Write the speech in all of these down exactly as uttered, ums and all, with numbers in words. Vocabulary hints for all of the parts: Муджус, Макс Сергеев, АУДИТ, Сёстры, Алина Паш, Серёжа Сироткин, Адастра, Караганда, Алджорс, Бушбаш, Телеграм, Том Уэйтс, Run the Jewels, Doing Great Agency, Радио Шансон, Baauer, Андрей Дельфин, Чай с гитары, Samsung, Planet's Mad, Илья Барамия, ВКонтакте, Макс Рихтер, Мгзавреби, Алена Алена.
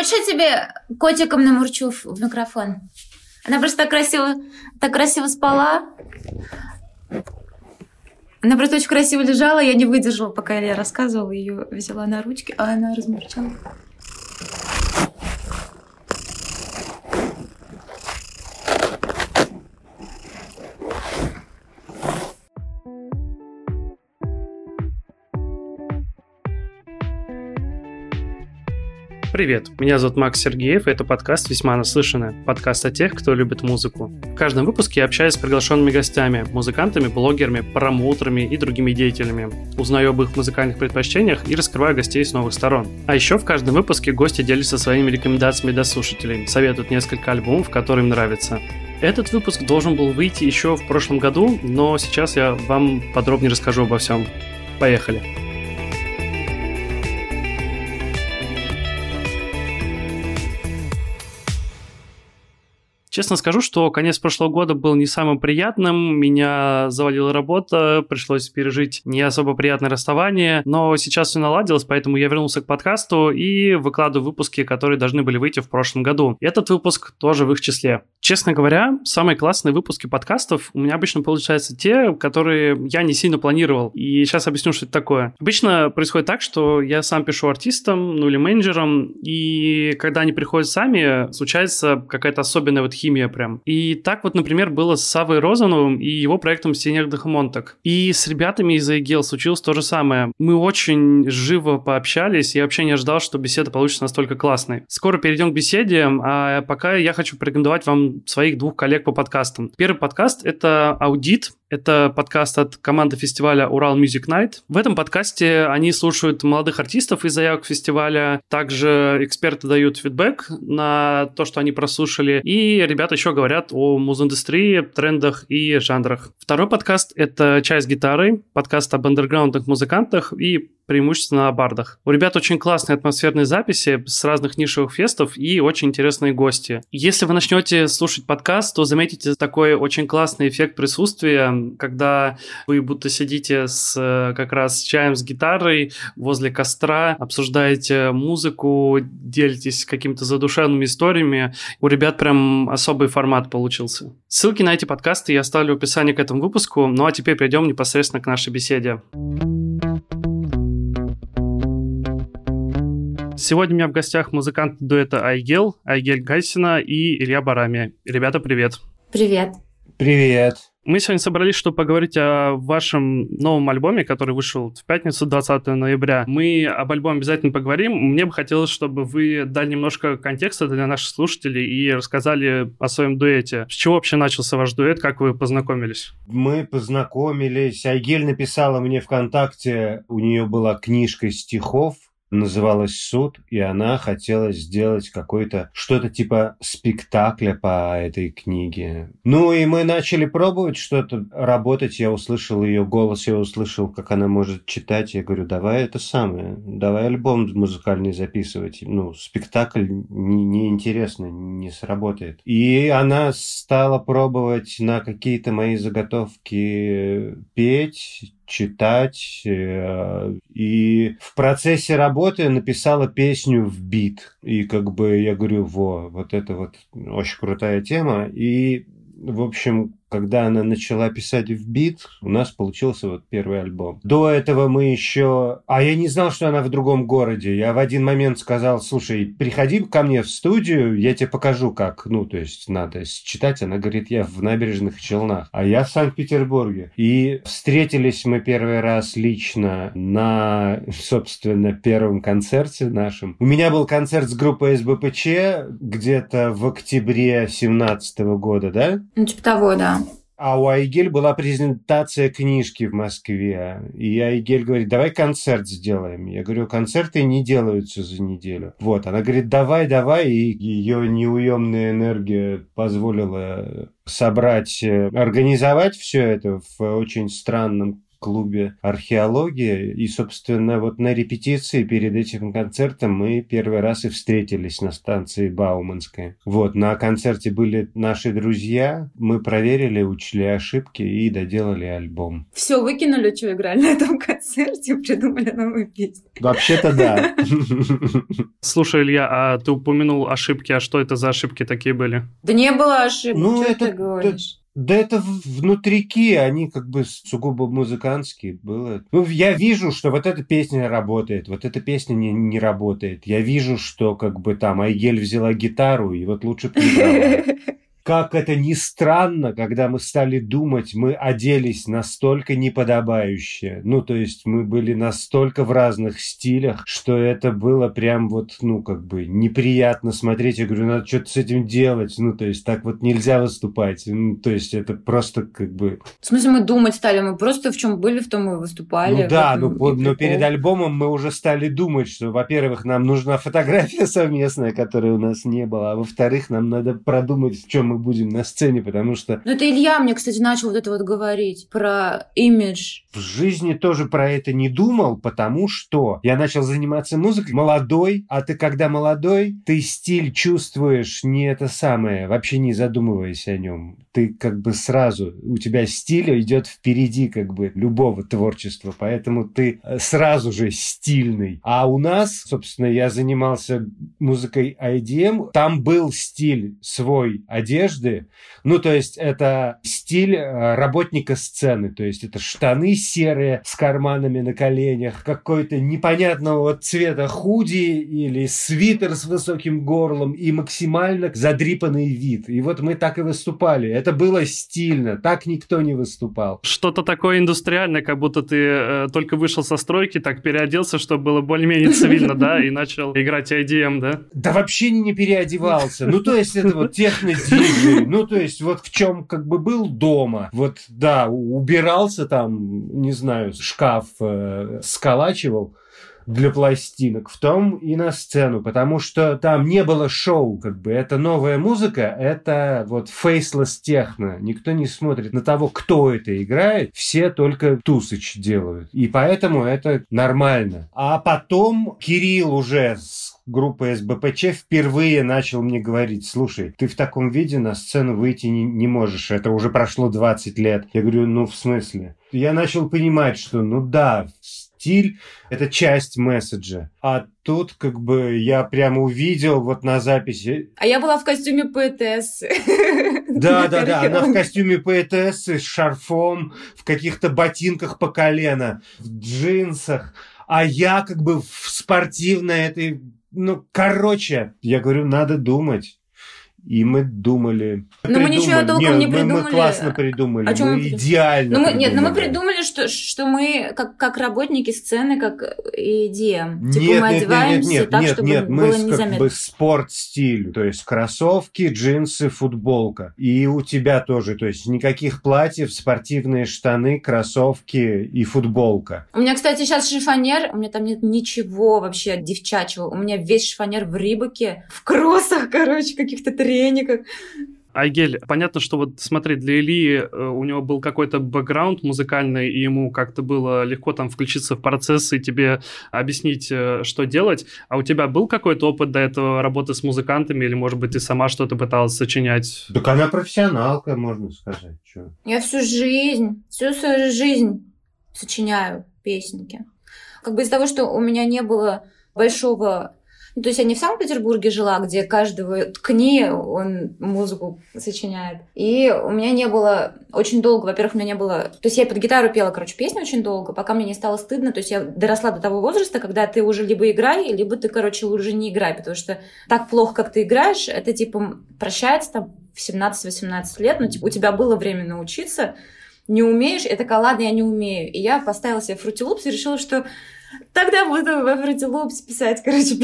Хочешь, я тебе котиком намурчу в микрофон? Она просто так красиво, так красиво спала. Она просто очень красиво лежала, я не выдержала, пока я рассказывала, ее взяла на ручки, а она размурчала. Привет, меня зовут Макс Сергеев, и это подкаст «Весьма наслышанное», подкаст о тех, кто любит музыку. В каждом выпуске я общаюсь с приглашенными гостями, музыкантами, блогерами, промоутерами и другими деятелями. Узнаю об их музыкальных предпочтениях и раскрываю гостей с новых сторон. А еще в каждом выпуске гости делятся своими рекомендациями для слушателей, советуют несколько альбомов, которые им нравятся. Этот выпуск должен был выйти еще в прошлом году, но сейчас я вам подробнее расскажу обо всем. Поехали! Честно скажу, что конец прошлого года был не самым приятным, меня завалила работа, пришлось пережить не особо приятное расставание, но сейчас все наладилось, поэтому я вернулся к подкасту и выкладываю выпуски, которые должны были выйти в прошлом году. Этот выпуск тоже в их числе. Честно говоря, самые классные выпуски подкастов у меня обычно получаются те, которые я не сильно планировал, и сейчас объясню, что это такое. Обычно происходит так, что я сам пишу артистам, ну или менеджерам, и когда они приходят сами, случается какая-то особенная вот химия прям. И так вот, например, было с Савой Розановым и его проектом «Синегдыхамонтак». И с ребятами из Айгель случилось то же самое. Мы очень живо пообщались, я вообще не ожидал, что беседа получится настолько классной. Скоро перейдем к беседе, а пока я хочу порекомендовать вам своих двух коллег по подкастам. Первый подкаст — это «Аудит». Это подкаст от команды фестиваля «Урал Мюзик Найт». В этом подкасте они слушают молодых артистов из заявок фестиваля, также эксперты дают фидбэк на то, что они прослушали, и ребята еще говорят о музиндустрии, трендах и жанрах. Второй подкаст — это «Чай с гитары», подкаст об андерграундных музыкантах и преимущественно о бардах. У ребят очень классные атмосферные записи с разных нишевых фестов и очень интересные гости. Если вы начнете слушать подкаст, то заметите такой очень классный эффект присутствия, когда вы будто сидите с как раз чаем с гитарой возле костра, обсуждаете музыку, делитесь какими-то задушевными историями. У ребят прям особый формат получился. Ссылки на эти подкасты я оставлю в описании к этому выпуску. Ну а теперь перейдем непосредственно к нашей беседе. Сегодня у меня в гостях музыканты дуэта Айгель, Айгель Гайсина и Илья Барамия. Ребята, привет. Привет. Привет. Мы сегодня собрались, чтобы поговорить о вашем новом альбоме, который вышел в пятницу, двадцатого ноября. Мы об альбоме обязательно поговорим. Мне бы хотелось, чтобы вы дали немножко контекста для наших слушателей и рассказали о своем дуэте. С чего вообще начался ваш дуэт? Как вы познакомились? Мы познакомились. Айгель написала мне ВКонтакте. У нее была книжка стихов. Называлась «Суд», и она хотела сделать какой-то, что-то типа спектакля по этой книге. Ну, и мы начали пробовать что-то, работать. Я услышал ее голос, я услышал, как она может читать. Я говорю, давай это самое, давай альбом музыкальный записывать. Ну, спектакль неинтересно, не сработает. И она стала пробовать на какие-то мои заготовки петь, читать, и в процессе работы написала песню в бит. И как бы я говорю, во, вот это вот очень крутая тема. И, в общем, когда она начала писать в бит, у нас получился вот первый альбом. До этого мы еще... А я не знал, что она в другом городе. Я в один момент сказал, слушай, приходи ко мне в студию, я тебе покажу, как. Ну, то есть надо считать. Она говорит, я в Набережных Челнах, а я в Санкт-Петербурге. И встретились мы первый раз лично на, собственно, первом концерте нашем. У меня был концерт с группой СБПЧ где-то в октябре семнадцатого года, да? Ну, типа того, да. А у Айгель была презентация книжки в Москве. И Айгель говорит, давай концерт сделаем. Я говорю, концерты не делаются за неделю. Вот, она говорит, давай, давай. И ее неуемная энергия позволила собрать, организовать все это в очень странном клубе «Археология». И, собственно, вот на репетиции перед этим концертом мы первый раз и встретились на станции Бауманская. Вот, на концерте были наши друзья, мы проверили, учли ошибки и доделали альбом. Все выкинули, что играли на этом концерте, придумали новую песню. Вообще-то да. Слушай, Илья, а ты упомянул ошибки, а что это за ошибки такие были? Да не было ошибок, ну, что это, ты говоришь? Это... Да это внутрики, они как бы сугубо музыкантские было. Ну, я вижу, что вот эта песня работает, вот эта песня не, не работает. Я вижу, что как бы там Айгель взяла гитару, и вот лучше поиграла. Как это ни странно, когда мы стали думать, мы оделись настолько неподобающе. Ну, то есть мы были настолько в разных стилях, что это было прям вот, ну, как бы неприятно смотреть. Я говорю, надо что-то с этим делать. Ну, то есть так вот нельзя выступать. Ну, то есть это просто как бы... В смысле мы думать стали? Мы просто в чем были, в том и выступали. Ну да, но, но перед альбомом мы уже стали думать, что, во-первых, нам нужна фотография совместная, которой у нас не было, а во-вторых, нам надо продумать, в чем мы будем на сцене, потому что... Ну, это Илья мне, кстати, начал вот это вот говорить про имидж. В жизни тоже про это не думал, потому что я начал заниматься музыкой молодой, а ты когда молодой, ты стиль чувствуешь не это самое, вообще не задумываясь о нем. Ты как бы сразу, у тебя стиль идет впереди как бы любого творчества, поэтому ты сразу же стильный. А у нас, собственно, я занимался музыкой ай ди эм, там был стиль свой одежды, ну, то есть это стиль работника сцены, то есть это штаны серые с карманами на коленях, какой-то непонятного цвета худи или свитер с высоким горлом и максимально задрипанный вид. И вот мы так и выступали. Это было стильно, так никто не выступал. Что-то такое индустриальное, как будто ты э, только вышел со стройки, так переоделся, чтобы было более-менее цивильно, да, и начал играть ай ди эм, да? Да вообще не переодевался. Ну, то есть это вот техно-диджей. Ну, то есть вот в чем как бы был дома. Вот, да, убирался там, не знаю, шкаф э, сколачивал для пластинок, в том и на сцену, потому что там не было шоу, как бы, это новая музыка, это вот фейслесс техно, никто не смотрит на того, кто это играет, все только тусыч делают, и поэтому это нормально. А потом Кирилл уже с группы эс бэ пэ че впервые начал мне говорить, слушай, ты в таком виде на сцену выйти не, не можешь, это уже прошло двадцать лет. Я говорю, ну в смысле? Я начал понимать, что ну да, стиль – это часть месседжа. А тут как бы я прямо увидел вот на записи... А я была в костюме поэтессы. Да-да-да, она в костюме поэтессы с шарфом, в каких-то ботинках по колено, в джинсах. А я как бы в спортивной этой... Ну, короче, я говорю, надо думать. И мы думали... Но мы ничего толком не, не придумали. Мы, мы классно придумали, а мы, мы идеально мы, придумали. Нет, но мы придумали, что, что мы как, как работники сцены, как ай ди эм. Типа нет, мы нет, одеваемся нет, нет, так, нет, чтобы нет, было незаметно. Нет, нет, мы как бы спорт-стиль. То есть кроссовки, джинсы, футболка. И у тебя тоже. То есть никаких платьев, спортивные штаны, кроссовки и футболка. У меня, кстати, сейчас шифонер. У меня там нет ничего вообще девчачьего. У меня весь шифонер в Рибаке, в кроссах, короче, каких-то тренировках. Никак. Айгель, понятно, что вот смотри, для Ильи у него был какой-то бэкграунд музыкальный, и ему как-то было легко там включиться в процесс и тебе объяснить, что делать. А у тебя был какой-то опыт до этого работы с музыкантами? Или, может быть, ты сама что-то пыталась сочинять? Так она профессионалка, можно сказать. Чё? Я всю жизнь, всю свою жизнь сочиняю песенки. Как бы из-за того, что у меня не было большого... То есть я не в Санкт-Петербурге жила, где каждого ткни, он музыку сочиняет. И у меня не было очень долго, во-первых, у меня не было... То есть я под гитару пела, короче, песню очень долго, пока мне не стало стыдно. То есть я доросла до того возраста, когда ты уже либо играй, либо ты, короче, уже не играй. Потому что так плохо, как ты играешь, это типа прощается там в семнадцать-восемнадцать лет. Ну, типа, у тебя было время научиться. Не умеешь? Я такая, ладно, я не умею. И я поставила себе Fruity Loops и решила, что... Тогда буду во Fruity Loops писать, короче,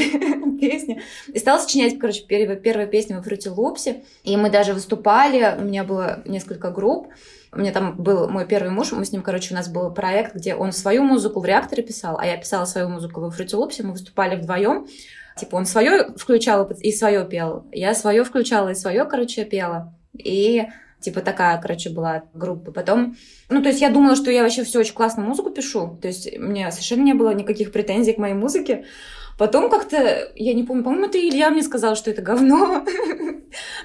песни. И стала сочинять, короче, первую, первую песню во Fruity Loops. И мы даже выступали, у меня было несколько групп. У меня там был мой первый муж, мы с ним, короче, у нас был проект, где он свою музыку в реакторе писал, а я писала свою музыку во Fruity Loops, мы выступали вдвоем. Типа он свое включал и свое пел, я свое включала и свое, короче, пела. И Типа такая, короче, была группа. Потом, ну, то есть я думала, что я вообще всю очень классную музыку пишу. То есть у меня совершенно не было никаких претензий к моей музыке. Потом как-то, я не помню, по-моему, это Илья мне сказал, что это говно.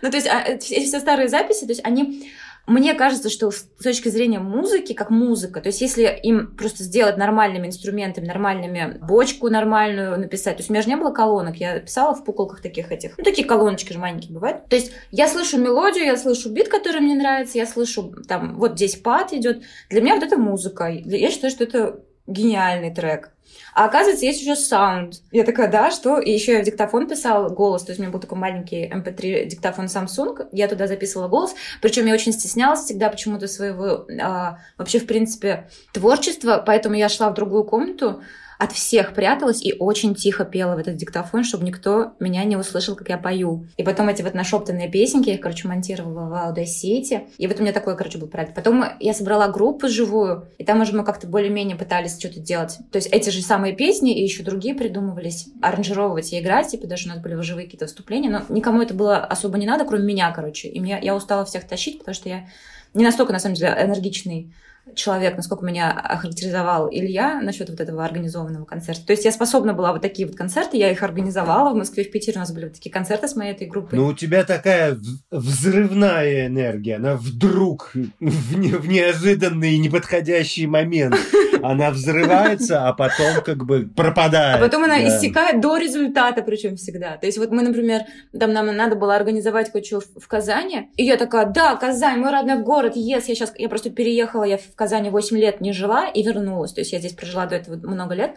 Ну, то есть все старые записи, то есть они... Мне кажется, что с точки зрения музыки, как музыка, то есть если им просто сделать нормальными инструментами, нормальными, бочку нормальную написать, то есть у меня же не было колонок, я писала в пуколках таких этих, ну такие колоночки же маленькие бывают, то есть я слышу мелодию, я слышу бит, который мне нравится, я слышу там вот здесь пад идет, для меня вот это музыка, я считаю, что это гениальный трек. А оказывается, есть еще саунд. Я такая, да, что? И еще я в диктофон писала голос. То есть у меня был такой маленький эм пэ три диктофон Samsung. Я туда записывала голос. Причем я очень стеснялась всегда почему-то своего а, вообще, в принципе, творчества. Поэтому я шла в другую комнату, от всех пряталась и очень тихо пела в этот диктофон, чтобы никто меня не услышал, как я пою. И потом эти вот нашептанные песенки, я их, короче, монтировала в Audacity. И вот у меня такой, короче, был проект. Потом я собрала группу живую, и там уже мы как-то более-менее пытались что-то делать. То есть эти же самые песни и еще другие придумывались аранжировывать и играть. Типа даже у нас были живые какие-то вступления, но никому это было особо не надо, кроме меня, короче. И меня, я устала всех тащить, потому что я не настолько, на самом деле, энергичный человек, насколько меня охарактеризовал Илья насчет вот этого организованного концерта. То есть я способна была вот такие вот концерты, я их организовала. В Москве, в Питере у нас были вот такие концерты с моей этой группой. Ну, у тебя такая взрывная энергия. Она вдруг в, не, в неожиданный и неподходящий момент. Она взрывается, а потом как бы пропадает. А потом она да. иссякает до результата, причем всегда. То есть вот мы, например, там нам надо было организовать кое-что в Казани. И я такая, да, Казань, мой родной город, ес. Я сейчас, я просто переехала, я в Казани восемь лет не жила и вернулась. То есть я здесь прожила до этого много лет.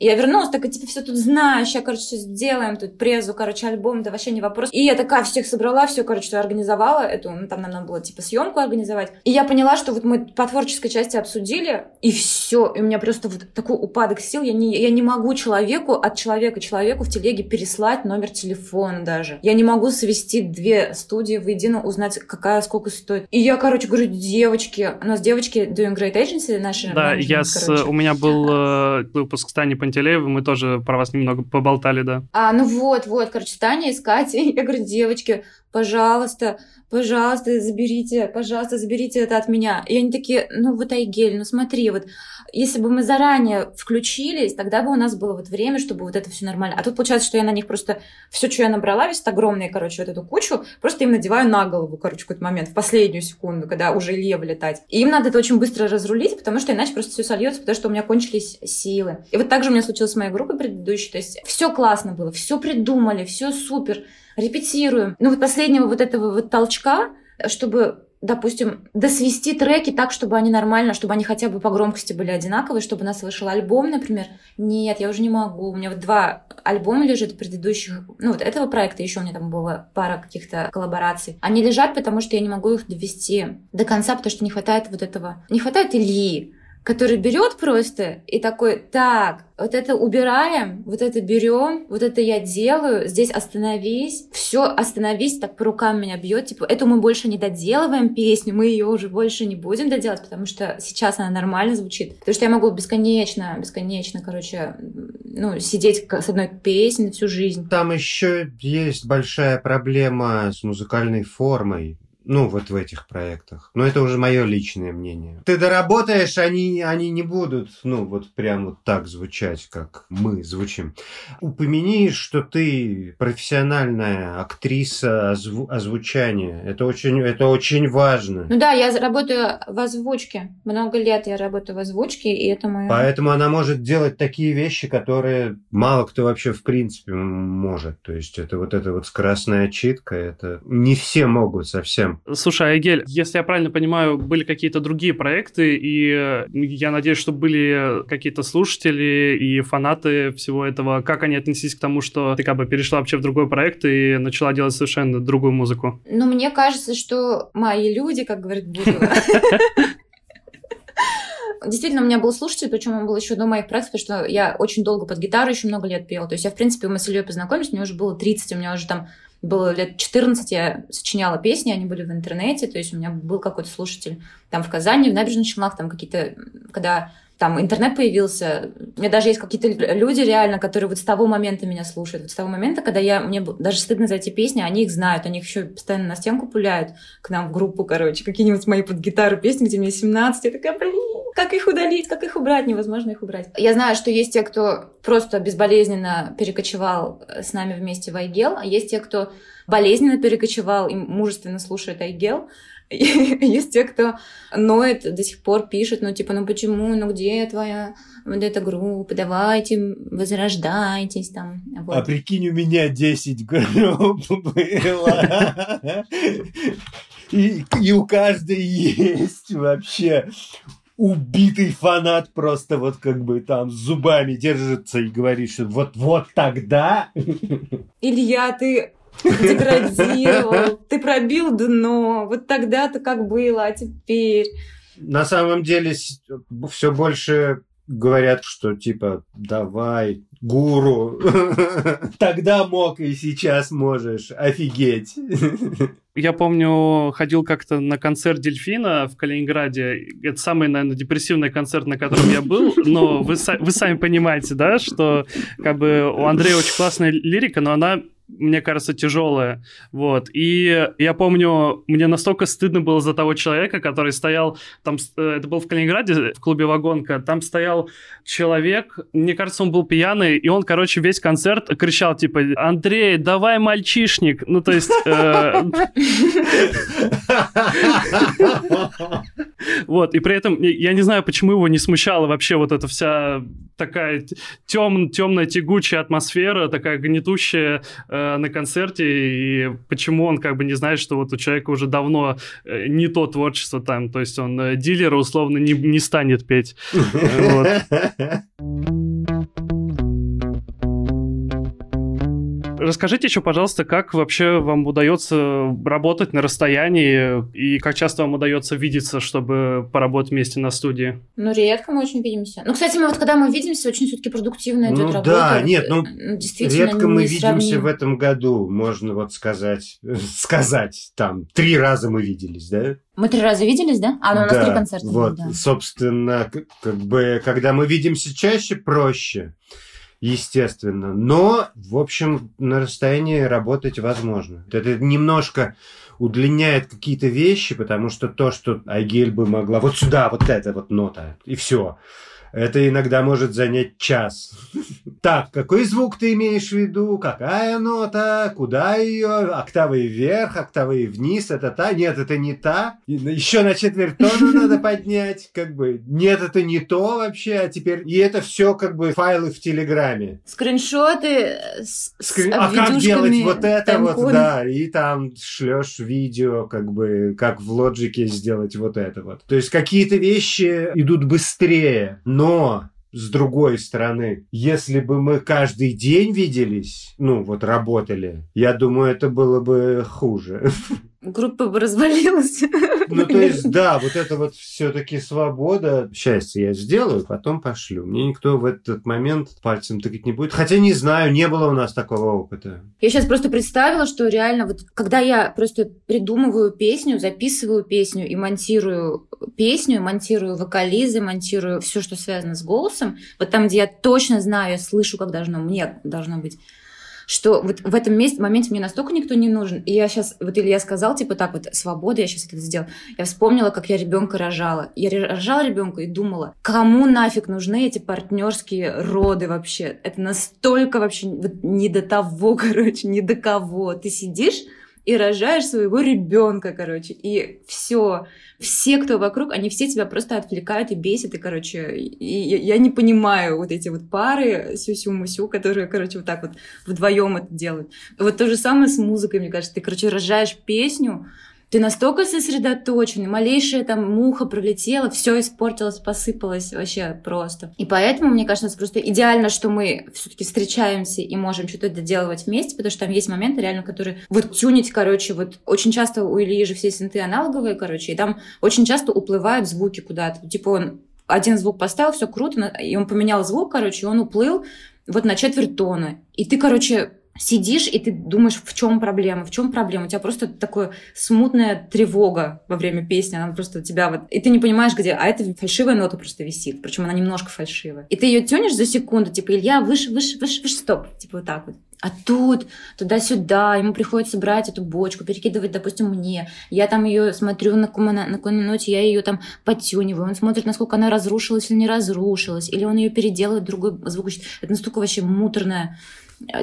И я вернулась, такая, типа, все тут знаешь, я, короче, все сделаем, тут презу, короче, альбом, да вообще не вопрос. И я такая всех собрала, все, короче, что организовала эту, ну, там нам надо было, типа, съемку организовать. И я поняла, что вот мы по творческой части обсудили, и все, и у меня просто вот такой упадок сил, я не, я не могу человеку, от человека человеку в телеге переслать номер телефона даже. Я не могу свести две студии воедино, узнать, какая, сколько стоит. И я, короче, говорю, девочки, у нас девочки Doing Great Agency, наши... Да, я с, у меня был э, выпуск с Таней Пантелеевой, мы тоже про вас немного поболтали, да. А, ну вот, вот, короче, Таня и Катя, я говорю, девочки, пожалуйста, пожалуйста, заберите, пожалуйста, заберите это от меня. И они такие, ну вот, Айгель, ну смотри, вот, если бы мы заранее включились, тогда бы у нас было вот время, чтобы вот это все нормально. А тут получается, что я на них просто все, что я набрала, весь огромный, короче, вот эту кучу, просто им надеваю на голову, короче, в какой-то момент, в последнюю секунду, когда уже Илья вылетать. И им надо это очень быстро разрулить, потому что иначе просто все сольется, потому что у меня кончились силы. И вот так же у меня случилось с моей группой предыдущей, то есть все классно было, все придумали, все супер, репетируем. Ну вот последнего вот этого вот толчка, чтобы... допустим, досвести треки так, чтобы они нормально, чтобы они хотя бы по громкости были одинаковые, чтобы у нас вышел альбом, например. Нет, я уже не могу. У меня вот два альбома лежат предыдущих, ну вот этого проекта, еще у меня там было пара каких-то коллабораций. Они лежат, потому что я не могу их довести до конца, потому что не хватает вот этого, не хватает Ильи, который берет просто и такой, так, вот это убираем, вот это берем, вот это я делаю, здесь остановись, все, остановись, так по рукам меня бьет, типа, эту мы больше не доделываем песню, мы ее уже больше не будем доделать, потому что сейчас она нормально звучит, потому что я могу бесконечно, бесконечно, короче, ну, сидеть с одной песней всю жизнь. Там еще есть большая проблема с музыкальной формой. Ну, вот в этих проектах. Но это уже мое личное мнение. Ты доработаешь, они, они не будут, ну, вот прям вот так звучать, как мы звучим. Упомяни, что ты профессиональная актриса озву- озвучания. Это очень, это очень важно. Ну да, я работаю в озвучке. Много лет я работаю в озвучке, и это мое... Поэтому она может делать такие вещи, которые мало кто вообще в принципе может. То есть это вот эта вот скоростная читка, это не все могут совсем. Слушай, Айгель, если я правильно понимаю, были какие-то другие проекты, и я надеюсь, что были какие-то слушатели и фанаты всего этого. Как они отнеслись к тому, что ты как бы перешла вообще в другой проект и начала делать совершенно другую музыку? Ну, мне кажется, что мои люди, как говорит Бузова... Действительно, у меня был слушатель, причем он был еще до моих проектов, потому что я очень долго под гитару еще много лет пела. То есть я, в принципе, мы с Ильей познакомились, мне уже было тридцать, у меня уже там... Было лет четырнадцать, я сочиняла песни, они были в интернете, то есть у меня был какой-то слушатель там в Казани, в Набережных Челнах, там какие-то, когда там интернет появился. У меня даже есть какие-то люди реально, которые вот с того момента меня слушают. Вот с того момента, когда я... Мне даже стыдно за эти песни, они их знают, они их еще постоянно на стенку пуляют к нам в группу, короче. Какие-нибудь мои под гитару песни, где мне семнадцать, я такая, блин, как их удалить, как их убрать? Невозможно их убрать. Я знаю, что есть те, кто просто безболезненно перекочевал с нами вместе в Айгел, а есть те, кто болезненно перекочевал и мужественно слушает Айгел. Есть те, кто ноет, до сих пор пишет, ну типа, ну почему, ну где твоя вот эта группа, давайте, возрождайтесь там. Вот. А прикинь, у меня десять групп было, и, и у каждой есть вообще убитый фанат, просто вот как бы там зубами держится и говорит, что вот-вот тогда... Илья, ты... деградировал, ты пробил дно, вот тогда-то как было, а теперь... На самом деле все больше говорят, что типа давай, гуру, тогда мог и сейчас можешь, офигеть. Я помню, ходил как-то на концерт Дельфина в Калининграде. Это самый, наверное, депрессивный концерт, на котором я был. Но вы, вы сами понимаете, да, что как бы у Андрея очень классная лирика, но она... мне кажется, тяжелая. Вот. И я помню, мне настолько стыдно было за того человека, который стоял там, это был в Калининграде, в клубе «Вагонка», там стоял человек, мне кажется, он был пьяный, и он, короче, весь концерт кричал, типа, Андрей, давай, мальчишник. Ну, то есть... Вот. И при этом я не знаю, почему его не смущала вообще вот эта вся такая темная, тягучая атмосфера, такая гнетущая на концерте, и почему он как бы не знает, что вот у человека уже давно не то творчество там, то есть он дилера условно не, не станет петь. Расскажите еще, пожалуйста, как вообще вам удается работать на расстоянии и как часто вам удается видеться, чтобы поработать вместе на студии? Ну, редко мы очень видимся. Ну, кстати, мы вот когда мы видимся, очень все-таки продуктивно идет ну, работа. Да, нет, ну, действительно редко мы сравним. Видимся в этом году, можно вот сказать, сказать, там, три раза мы виделись, да? Мы три раза виделись, да? А, ну, у нас да, три концерта. Вот, да. Собственно, как бы, когда мы видимся чаще, проще. Естественно. Но, в общем, на расстоянии работать возможно. Это немножко удлиняет какие-то вещи, потому что то, что Айгель бы могла... Вот сюда, вот эта вот нота, и все. Это иногда может занять час. Так, какой звук ты имеешь в виду? Какая нота? Куда ее? Октавы вверх, октавы вниз. Это та? Нет, это не та. Еще на четверть тона надо поднять. Как бы нет, это не то вообще. А теперь и это все как бы файлы в Телеграме. Скриншоты с, Скрин... с обведушками. А как делать вот это вот? Да, и там шлешь видео, как бы как в Лоджике сделать вот это вот. То есть какие-то вещи идут быстрее, но Но, с другой стороны, если бы мы каждый день виделись, ну, вот работали, я думаю, это было бы хуже. Группа бы развалилась. Ну, то есть, да, вот это вот все-таки свобода. Сейчас я сделаю, потом пошлю. Мне никто в этот момент пальцем тыкать не будет. Хотя не знаю, не было у нас такого опыта. Я сейчас просто представила, что реально, вот когда я просто придумываю песню, записываю песню и монтирую песню, монтирую вокализы, монтирую все, что связано с голосом, вот там, где я точно знаю, я слышу, как должно, мне должно быть, что вот в этом месте, моменте мне настолько никто не нужен. И я сейчас, вот Илья сказал, типа так вот, свобода, я сейчас это сделала. Я вспомнила, как я ребенка рожала. Я рожала ребенка и думала, кому нафиг нужны эти партнерские роды вообще? Это настолько вообще вот, не до того, короче, не до кого. Ты сидишь и рожаешь своего ребенка, короче, и все. Все, кто вокруг, они все тебя просто отвлекают и бесят, и, короче, и я, я не понимаю вот эти вот пары сюсю-мусю, которые, короче, вот так вот вдвоем это делают. Вот то же самое с музыкой, мне кажется. Ты, короче, рожаешь песню, ты настолько сосредоточен, и малейшая там муха пролетела, все испортилось, посыпалось вообще просто. И поэтому, мне кажется, это просто идеально, что мы все-таки встречаемся и можем что-то доделывать вместе, потому что там есть моменты реально, которые вот тюнить, короче, вот очень часто у Ильи же все синты аналоговые, короче, и там очень часто уплывают звуки куда-то. Типа он один звук поставил, все круто, и он поменял звук, короче, и он уплыл вот на четверть тона. И ты, короче... сидишь, и ты думаешь, в чем проблема, в чем проблема. У тебя просто такая смутная тревога во время песни. Она просто у тебя вот... И ты не понимаешь, где... А эта фальшивая нота просто висит. Причем она немножко фальшивая. И ты ее тянешь за секунду. Типа, Илья, выше, выше, выше, выше, стоп. Типа вот так вот. А тут, туда-сюда, ему приходится брать эту бочку, перекидывать, допустим, мне. Я там ее смотрю, на какой ноте я ее там подтюниваю. Он смотрит, насколько она разрушилась или не разрушилась. Или он ее переделывает, другой звук. Это настолько вообще муторная...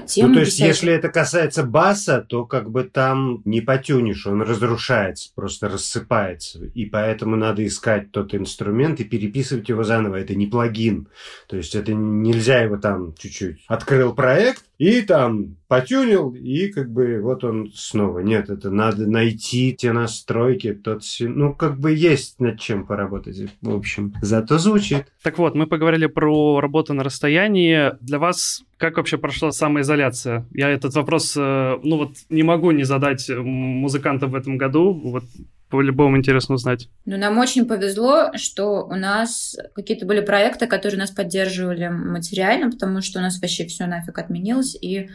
Тем, ну, то есть, всякие... если это касается баса, то как бы там не потюнишь, он разрушается, просто рассыпается. И поэтому надо искать тот инструмент и переписывать его заново. Это не плагин. То есть, это нельзя его там чуть-чуть. Открыл проект и там потюнил, и как бы вот он снова. Нет, это надо найти те настройки, тот... Ну, как бы есть над чем поработать, в общем. Зато звучит. Так вот, мы поговорили про работу на расстоянии. Для вас... Как вообще прошла самоизоляция? Я этот вопрос, ну вот, не могу не задать музыкантам в этом году. Вот по-любому интересно узнать. Ну, нам очень повезло, что у нас какие-то были проекты, которые нас поддерживали материально, потому что у нас вообще все нафиг отменилось. И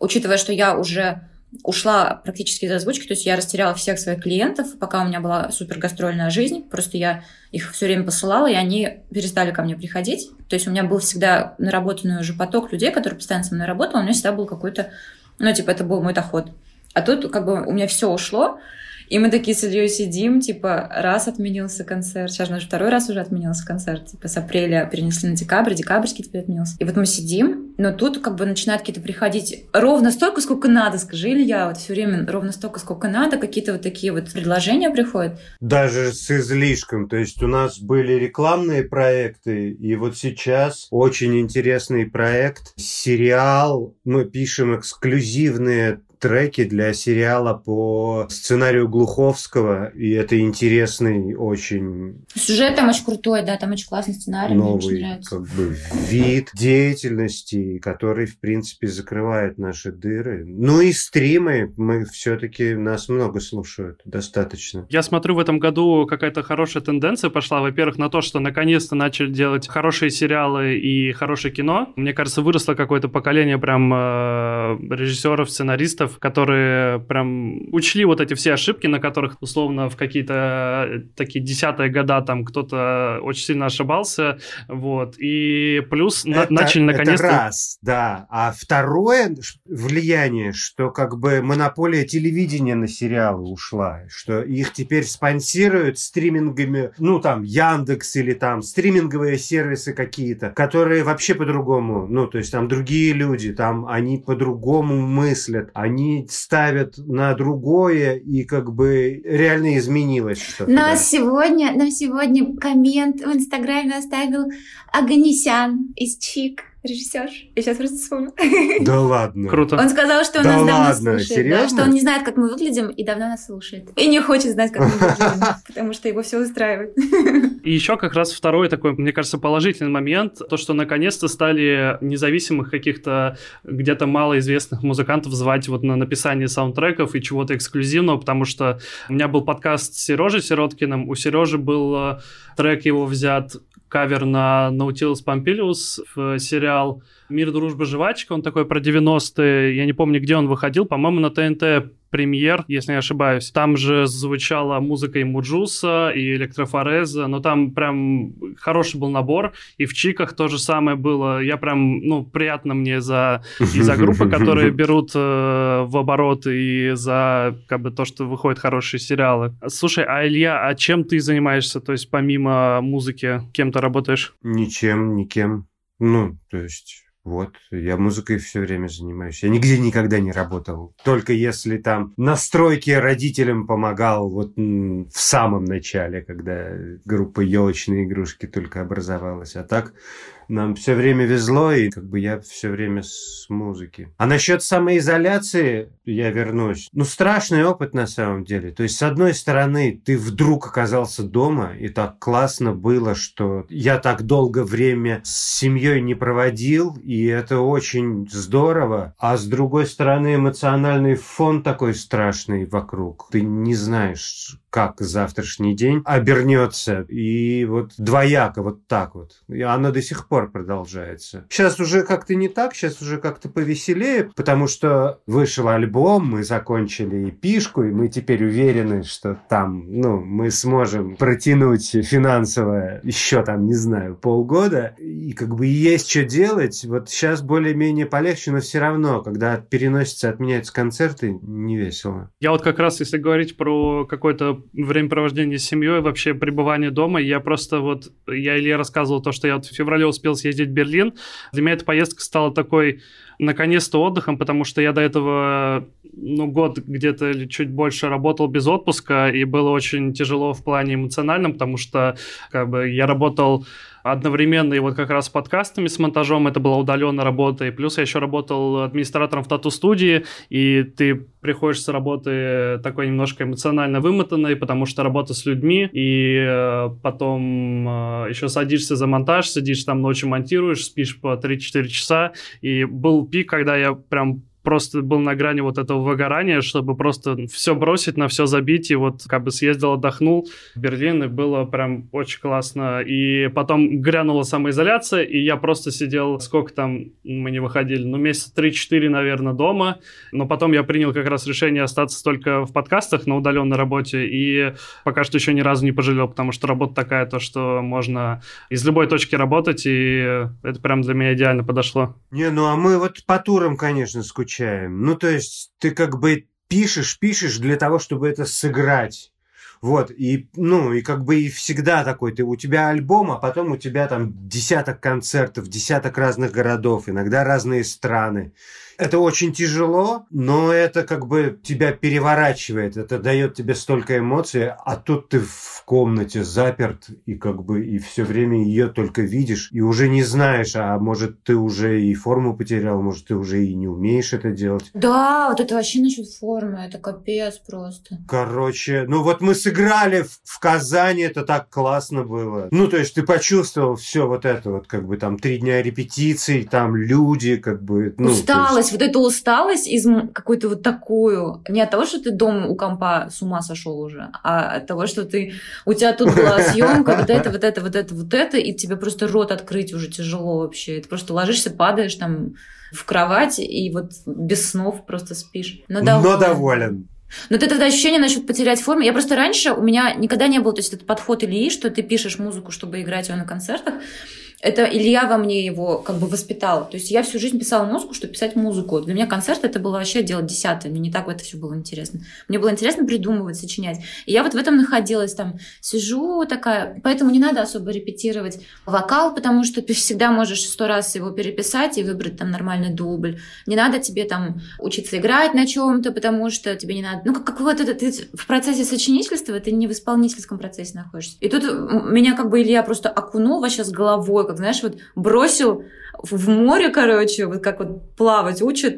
учитывая, что я уже ушла практически из озвучки, то есть я растеряла всех своих клиентов, пока у меня была супергастрольная жизнь, просто я их все время посылала, и они перестали ко мне приходить. То есть у меня был всегда наработанный уже поток людей, которые постоянно со мной работали, у меня всегда был какой-то, ну, типа, это был мой доход. А тут как бы у меня все ушло, и мы такие с Ильей сидим, типа, раз отменился концерт, сейчас даже второй раз уже отменился концерт, типа, с апреля перенесли на декабрь, декабрьский теперь отменился. И вот мы сидим, но тут как бы начинают какие-то приходить ровно столько, сколько надо, скажи, Илья, вот все время ровно столько, сколько надо, какие-то вот такие вот предложения приходят. Даже с излишком, то есть у нас были рекламные проекты, и вот сейчас очень интересный проект, сериал, мы пишем эксклюзивные треки для сериала по сценарию Глуховского, и это интересный очень... Сюжет там очень крутой, да, там очень классный сценарий, новый, мне очень нравится. Как бы, вид деятельности, который, в принципе, закрывает наши дыры. Ну и стримы, мы все-таки, нас много слушают, достаточно. Я смотрю, в этом году какая-то хорошая тенденция пошла, во-первых, на то, что наконец-то начали делать хорошие сериалы и хорошее кино. Мне кажется, выросло какое-то поколение прям э, режиссеров, сценаристов, которые прям учли вот эти все ошибки, на которых, условно, в какие-то такие десятые года там кто-то очень сильно ошибался, вот, и плюс это, на- начали наконец-то... Это раз, да. А второе влияние, что как бы монополия телевидения на сериалы ушла, что их теперь спонсируют стримингами, ну, там, Яндекс или там стриминговые сервисы какие-то, которые вообще по-другому, ну, то есть там другие люди, там они по-другому мыслят, они Они ставят на другое, и как бы реально изменилось что-то. Нас да. сегодня, нам сегодня коммент в Инстаграме оставил Оганесян из Чик, режиссер. Я сейчас просто вспомню. Да ладно. Круто. Он сказал, что он да нас давно ладно, слушает. Серьезно? Да, что он не знает, как мы выглядим, и давно нас слушает. И не хочет знать, как мы выглядим, потому что его все устраивает. И еще как раз второй такой, мне кажется, положительный момент, то, что наконец-то стали независимых каких-то где-то малоизвестных музыкантов звать вот на написание саундтреков и чего-то эксклюзивного, потому что у меня был подкаст с Серёжей Сироткиным, у Серёжи был трек его взят, кавер на Наутилус Помпилиус в сериал «Мир, дружба, жвачка». Он такой про девяностые, я не помню, где он выходил, по-моему, на ТНТ премьер, если не ошибаюсь. Там же звучала музыка и Муджуса, и Электрофореза, но там прям хороший был набор, и в Чиках то же самое было. Я прям, ну, приятно мне за, и за группы, которые берут э, в оборот, и за, как бы, то, что выходят хорошие сериалы. Слушай, а, Илья, а чем ты занимаешься, то есть, помимо музыки, кем ты работаешь? Ничем, никем. Ну, то есть... Вот, я музыкой все время занимаюсь. Я нигде никогда не работал. Только если там настройки родителям помогал вот в самом начале, когда группа «Елочные игрушки» только образовалась. А так нам все время везло, и как бы я все время с музыки. А насчет самоизоляции я вернусь. Ну, страшный опыт на самом деле. То есть, с одной стороны, ты вдруг оказался дома, и так классно было, что я так долго время с семьей не проводил, и это очень здорово. А с другой стороны, эмоциональный фон такой страшный вокруг. Ты не знаешь, как завтрашний день обернется. И вот двояко вот так вот. И оно до сих пор пор продолжается. Сейчас уже как-то не так, сейчас уже как-то повеселее, потому что вышел альбом, мы закончили эпишку, и мы теперь уверены, что там, ну, мы сможем протянуть финансово еще там, не знаю, полгода, и как бы есть что делать. Вот сейчас более-менее полегче, но все равно, когда переносятся, отменяются концерты, не весело. Я вот как раз, если говорить про какое-то времяпровождение с семьей, вообще пребывание дома, я просто вот, я Илье рассказывал то, что я вот в феврале успел съездить в Берлин. Для меня эта поездка стала такой, наконец-то, отдыхом, потому что я до этого, ну, год где-то или чуть больше работал без отпуска, и было очень тяжело в плане эмоциональном, потому что, как бы, я работал одновременно и вот как раз с подкастами, с монтажом, это была удаленная работа, и плюс я еще работал администратором в тату-студии, и ты приходишь с работы такой немножко эмоционально вымотанной, потому что работа с людьми, и потом еще садишься за монтаж, сидишь там ночью, монтируешь, спишь по три-четыре часа, и был пик, когда я прям просто был на грани вот этого выгорания, чтобы просто все бросить, на все забить, и вот как бы съездил, отдохнул в Берлин, и было прям очень классно. И потом грянула самоизоляция, и я просто сидел, сколько там мы не выходили, ну, месяца три-четыре, наверное, дома, но потом я принял как раз решение остаться только в подкастах на удаленной работе, и пока что еще ни разу не пожалел, потому что работа такая, то, что можно из любой точки работать, и это прям для меня идеально подошло. Не, ну, а мы вот по турам, конечно, скучаем. Ну, то есть ты как бы пишешь, пишешь для того, чтобы это сыграть. Вот, и, ну, и как бы и всегда такой, ты, у тебя альбом, а потом у тебя там десяток концертов, десяток разных городов, иногда разные страны. Это очень тяжело, но это как бы тебя переворачивает, это дает тебе столько эмоций, а тут ты в комнате заперт, и как бы и все время ее только видишь, и уже не знаешь, а может, ты уже и форму потерял, может, ты уже и не умеешь это делать. Да, вот это вообще насчет формы, это капец просто. Короче, ну вот мы с играли в Казани, это так классно было. Ну, то есть ты почувствовал все вот это вот, как бы там три дня репетиций, там люди, как бы... Ну, усталость, есть... вот эта усталость из какую-то вот такую, не от того, что ты дома у компа с ума сошел уже, а от того, что ты... У тебя тут была съемка, вот это, вот это, вот это, вот это, и тебе просто рот открыть уже тяжело вообще. Ты просто ложишься, падаешь там в кровать, и вот без снов просто спишь. Но доволен. Но доволен. Но вот это, это ощущение насчет потерять форму. Я просто раньше, у меня никогда не было, то есть этот подход Ильи, что ты пишешь музыку, чтобы играть ее на концертах, это Илья во мне его как бы воспитал. То есть я всю жизнь писала музыку, чтобы писать музыку. Для меня концерт это было вообще дело десятое. Мне не так это все было интересно. Мне было интересно придумывать, сочинять. И я вот в этом находилась, там, сижу такая. Поэтому не надо особо репетировать вокал, потому что ты всегда можешь сто раз его переписать и выбрать там нормальный дубль. Не надо тебе там учиться играть на чем-то, потому что тебе не надо... Ну, как, как вот это ты в процессе сочинительства, ты не в исполнительском процессе находишься. И тут меня как бы Илья просто окунул вообще с головой, как, знаешь, вот бросил в море, короче, вот как вот плавать учат,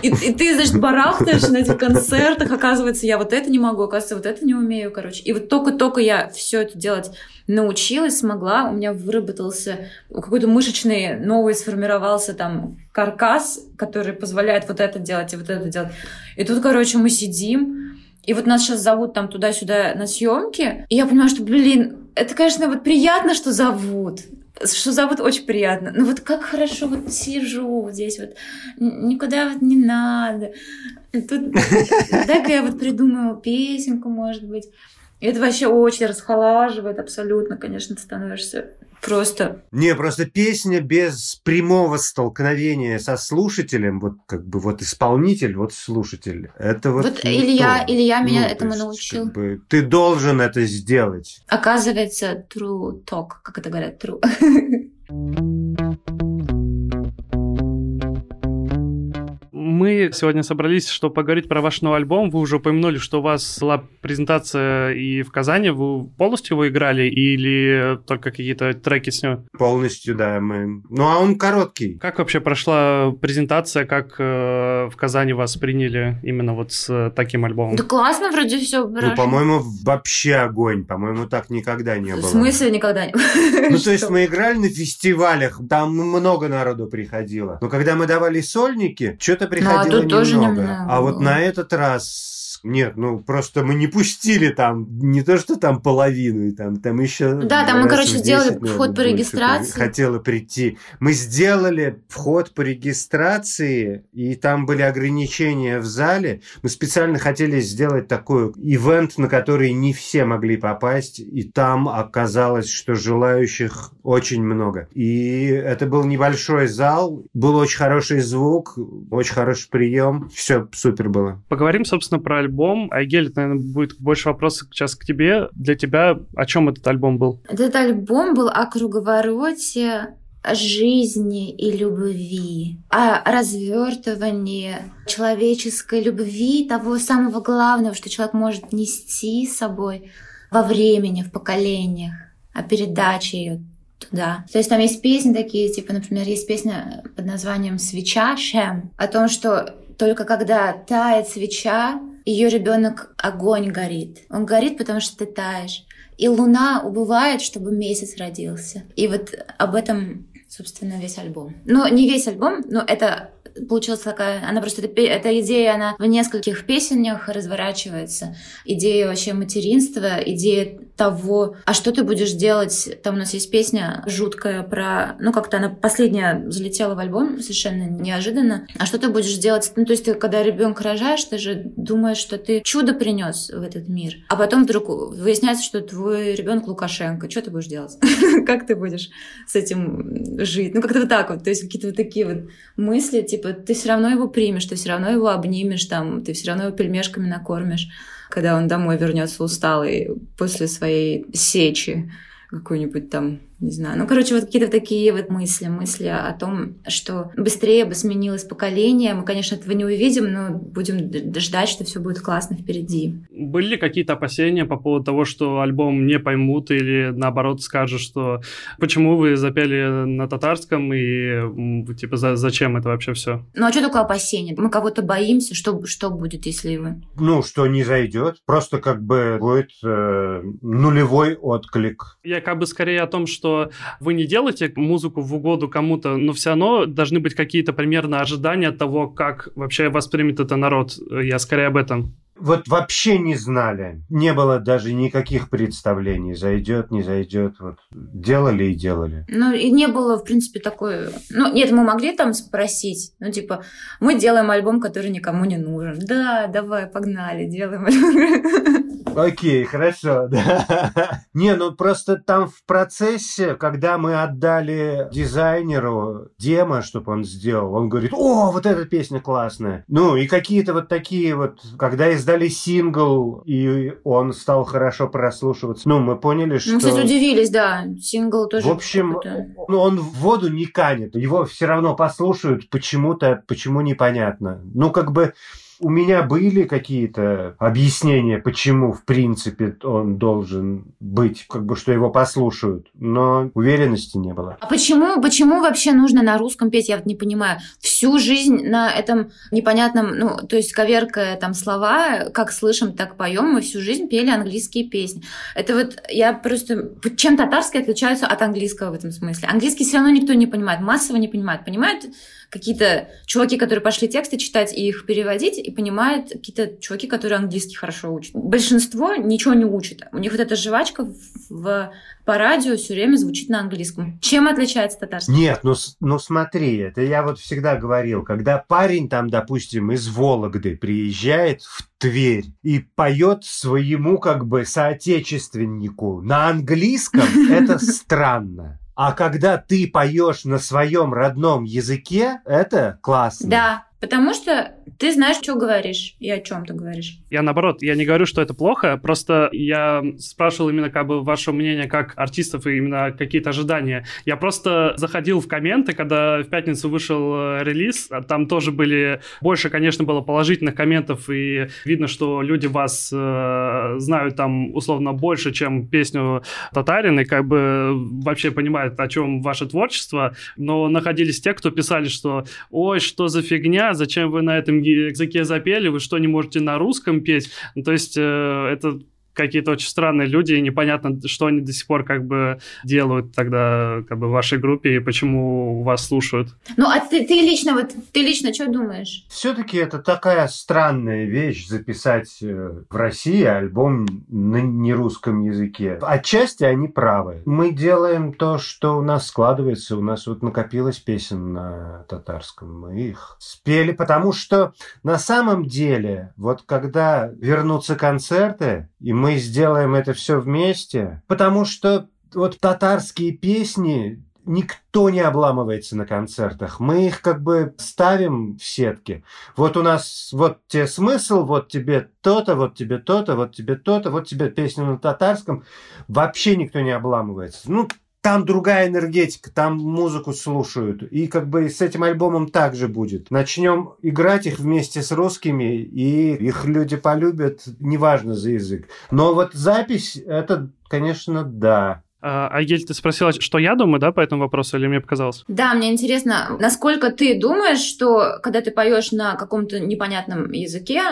и, и ты, значит, барахтаешь на этих концертах, оказывается, я вот это не могу, оказывается, вот это не умею, короче. И вот только-только я все это делать научилась, смогла, у меня выработался какой-то мышечный, новый сформировался там каркас, который позволяет вот это делать и вот это делать. И тут, короче, мы сидим, и вот нас сейчас зовут там туда-сюда на съемки, и я понимаю, что, блин, это, конечно, вот приятно, что зовут, что зовут очень приятно. Ну вот как хорошо вот сижу здесь вот. Никуда вот не надо. Тут так я вот придумаю песенку, может быть. И это вообще очень расхолаживает абсолютно, конечно, ты становишься просто... Не, просто песня без прямого столкновения со слушателем, вот как бы вот исполнитель, вот слушатель, это вот... Вот Илья, Илья меня ну, этому есть, научил. Как бы, ты должен это сделать. Оказывается, true talk, как это говорят, true. Мы сегодня собрались, чтобы поговорить про ваш новый альбом. Вы уже упомянули, что у вас была презентация и в Казани. Вы полностью его играли или только какие-то треки с него? Полностью, да. Мы... Ну, а он короткий. Как вообще прошла презентация? Как э, в Казани вас приняли именно вот с э, таким альбомом? Да классно вроде все. Ну, по-моему, вообще огонь. По-моему, так никогда не было. В смысле никогда не было? Ну, то есть мы играли на фестивалях, там много народу приходило. Но когда мы давали сольники, что-то приходило... А, тут немного. Тоже немного. А вот на этот раз Нет, ну просто мы не пустили там, не то что там половину, и там, там еще... Да, там мы, короче, сделали вход по регистрации. Хотела прийти. Мы сделали вход по регистрации, и там были ограничения в зале. Мы специально хотели сделать такой ивент, на который не все могли попасть, и там оказалось, что желающих очень много. И это был небольшой зал, был очень хороший звук, очень хороший прием, все супер было. Поговорим, собственно, про альбом. Айгель, наверное, будет больше вопросов сейчас к тебе. Для тебя о чем этот альбом был? Этот альбом был о круговороте жизни и любви, о развертывании человеческой любви, того самого главного, что человек может нести с собой во времени, в поколениях, о передаче ее туда. То есть там есть песни такие, типа, например, есть песня под названием «Свеча», «Шем», о том, что только когда тает свеча, ее ребенок, огонь горит. Он горит, потому что ты таешь. И луна убывает, чтобы месяц родился. И вот об этом, собственно, весь альбом. Ну, не весь альбом, но это получилась такая... Она просто... Эта идея, она в нескольких песнях разворачивается. Идея вообще материнства, идея того, а что ты будешь делать. Там у нас есть песня жуткая про... Ну, как-то она последняя залетела в альбом совершенно неожиданно. А что ты будешь делать? Ну, то есть ты, когда ребенка рожаешь, ты же думаешь, что ты чудо принес в этот мир. А потом вдруг выясняется, что твой ребенок Лукашенко. Что ты будешь делать? Как ты будешь с этим жить? Ну, как-то вот так вот. То есть какие-то вот такие вот мысли, типа, ты все равно его примешь, ты все равно его обнимешь, там, ты все равно его пельмешками накормишь, когда он домой вернется усталый после своей сечи какой-нибудь там, не знаю. Ну, короче, вот какие-то такие вот мысли, мысли о том, что быстрее бы сменилось поколение. Мы, конечно, этого не увидим, но будем ждать, что все будет классно впереди. Были ли какие-то опасения по поводу того, что альбом не поймут или, наоборот, скажут, что почему вы запели на татарском и, типа, за- зачем это вообще все? Ну, а что такое опасения? Мы кого-то боимся, что, что будет, если его... Ну, что не зайдет. Просто как бы будет э, нулевой отклик. Я как бы скорее о том, что что вы не делаете музыку в угоду кому-то, но все равно должны быть какие-то примерно ожидания от того, как вообще воспримет это народ. Я скорее об этом. Вот вообще не знали. Не было даже никаких представлений. Зайдет, не зайдет. Вот. Делали и делали. Ну, и не было, в принципе, такой... Ну, нет, мы могли там спросить. Ну, типа, мы делаем альбом, который никому не нужен. Да, давай, погнали, делаем альбом. Окей, хорошо, да. Не, ну, просто там в процессе, когда мы отдали дизайнеру демо, чтобы он сделал, он говорит, о, вот эта песня классная. Ну, и какие-то вот такие вот... Когда из дали сингл, и он стал хорошо прослушиваться. Ну, мы поняли, что... Мы, кстати, удивились, да. Сингл тоже... В общем, ну, он в воду не канет. Его все равно послушают почему-то, почему непонятно. Ну, как бы... У меня были какие-то объяснения, почему, в принципе, он должен быть, как бы, что его послушают, но уверенности не было. А почему, почему вообще нужно на русском петь, я вот не понимаю. Всю жизнь на этом непонятном, ну, то есть коверкая там слова, как слышим, так поем, мы всю жизнь пели английские песни. Это вот я просто... Чем татарские отличаются от английского в этом смысле? Английский все равно никто не понимает, массово не понимает. Понимают какие-то чуваки, которые пошли тексты читать и их переводить, и понимают какие-то чуваки, которые английский хорошо учат. Большинство ничего не учит. У них вот эта жвачка в, по радио все время звучит на английском. Чем отличается татарский? Нет, ну, ну смотри, это я вот всегда говорил, когда парень там, допустим, из Вологды приезжает в Тверь и поет своему как бы соотечественнику на английском, это странно. А когда ты поешь на своем родном языке, это классно. Да, потому что ты знаешь, что говоришь и о чем ты говоришь. Я наоборот, я не говорю, что это плохо, просто я спрашивал именно как бы ваше мнение как артистов и именно какие-то ожидания. Я просто заходил в комменты, когда в пятницу вышел релиз, там тоже были, больше, конечно, было положительных комментов, и видно, что люди вас э, знают там условно больше, чем песню «Татарин», и как бы вообще понимают, о чем ваше творчество, но находились те, кто писали, что «Ой, что за фигня, зачем вы на этом языке запели, вы что, не можете на русском петь?» То есть э, это какие-то очень странные люди, и непонятно, что они до сих пор как бы делают тогда как бы в вашей группе и почему вас слушают. Ну, а ты, ты лично, вот ты лично что думаешь? Все-таки это такая странная вещь — записать в России альбом на нерусском языке. Отчасти они правы. Мы делаем то, что у нас складывается. У нас вот накопилось песен на татарском. Мы их спели, потому что на самом деле, вот когда вернутся концерты, и мы сделаем это все вместе, потому что вот татарские песни никто не обламывается на концертах. Мы их как бы ставим в сетки. Вот у нас вот тебе смысл, вот тебе то-то, вот тебе то-то, вот тебе то-то, вот тебе песня на татарском. Вообще никто не обламывается. Ну, там другая энергетика, там музыку слушают. И как бы с этим альбомом так же будет. Начнем играть их вместе с русскими, и их люди полюбят, неважно за язык. Но вот запись, это, конечно, да. Айгель, ты спросила, что я думаю, да, по этому вопросу, или мне показалось? Да, мне интересно, насколько ты думаешь, что когда ты поешь на каком-то непонятном языке,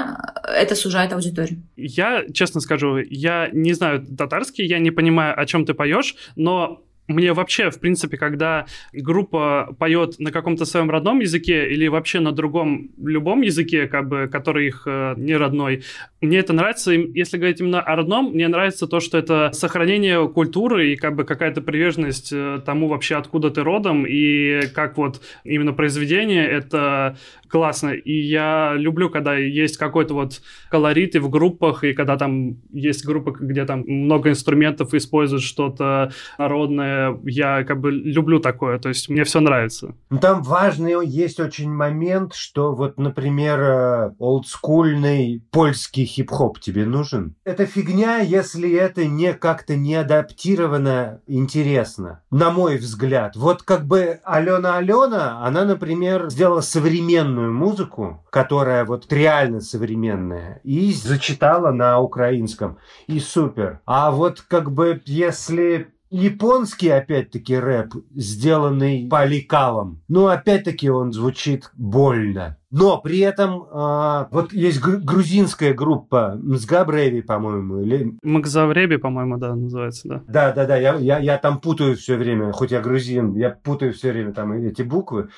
это сужает аудиторию? Я, честно скажу, я не знаю татарский, я не понимаю, о чем ты поешь, но мне вообще, в принципе, когда группа поет на каком-то своем родном языке или вообще на другом любом языке, как бы, который их э, не родной, мне это нравится. Если говорить именно о родном, мне нравится то, что это сохранение культуры и как бы какая-то приверженность тому вообще, откуда ты родом, и как вот именно произведение, это классно. И я люблю, когда есть какой-то вот колорит и в группах, и когда там есть группы, где там много инструментов, используют что-то народное. Я как бы люблю такое, то есть мне все нравится. Там важный есть очень момент, что вот, например, олдскульный польский хип-хоп тебе нужен. Это фигня, если это не как-то не адаптировано интересно, на мой взгляд. Вот как бы Алена Алена, она, например, сделала современную музыку, которая вот реально современная, и зачитала на украинском. И супер. А вот как бы если... Японский, опять-таки, рэп, сделанный по лекалам. Ну, опять-таки, он звучит больно. Но при этом э, вот есть грузинская группа Мгзавреби, по-моему, или... Мгзавреби, по-моему, да, называется, да. Да-да-да, я, я, я там путаю все время, хоть я грузин, я путаю все время там эти буквы.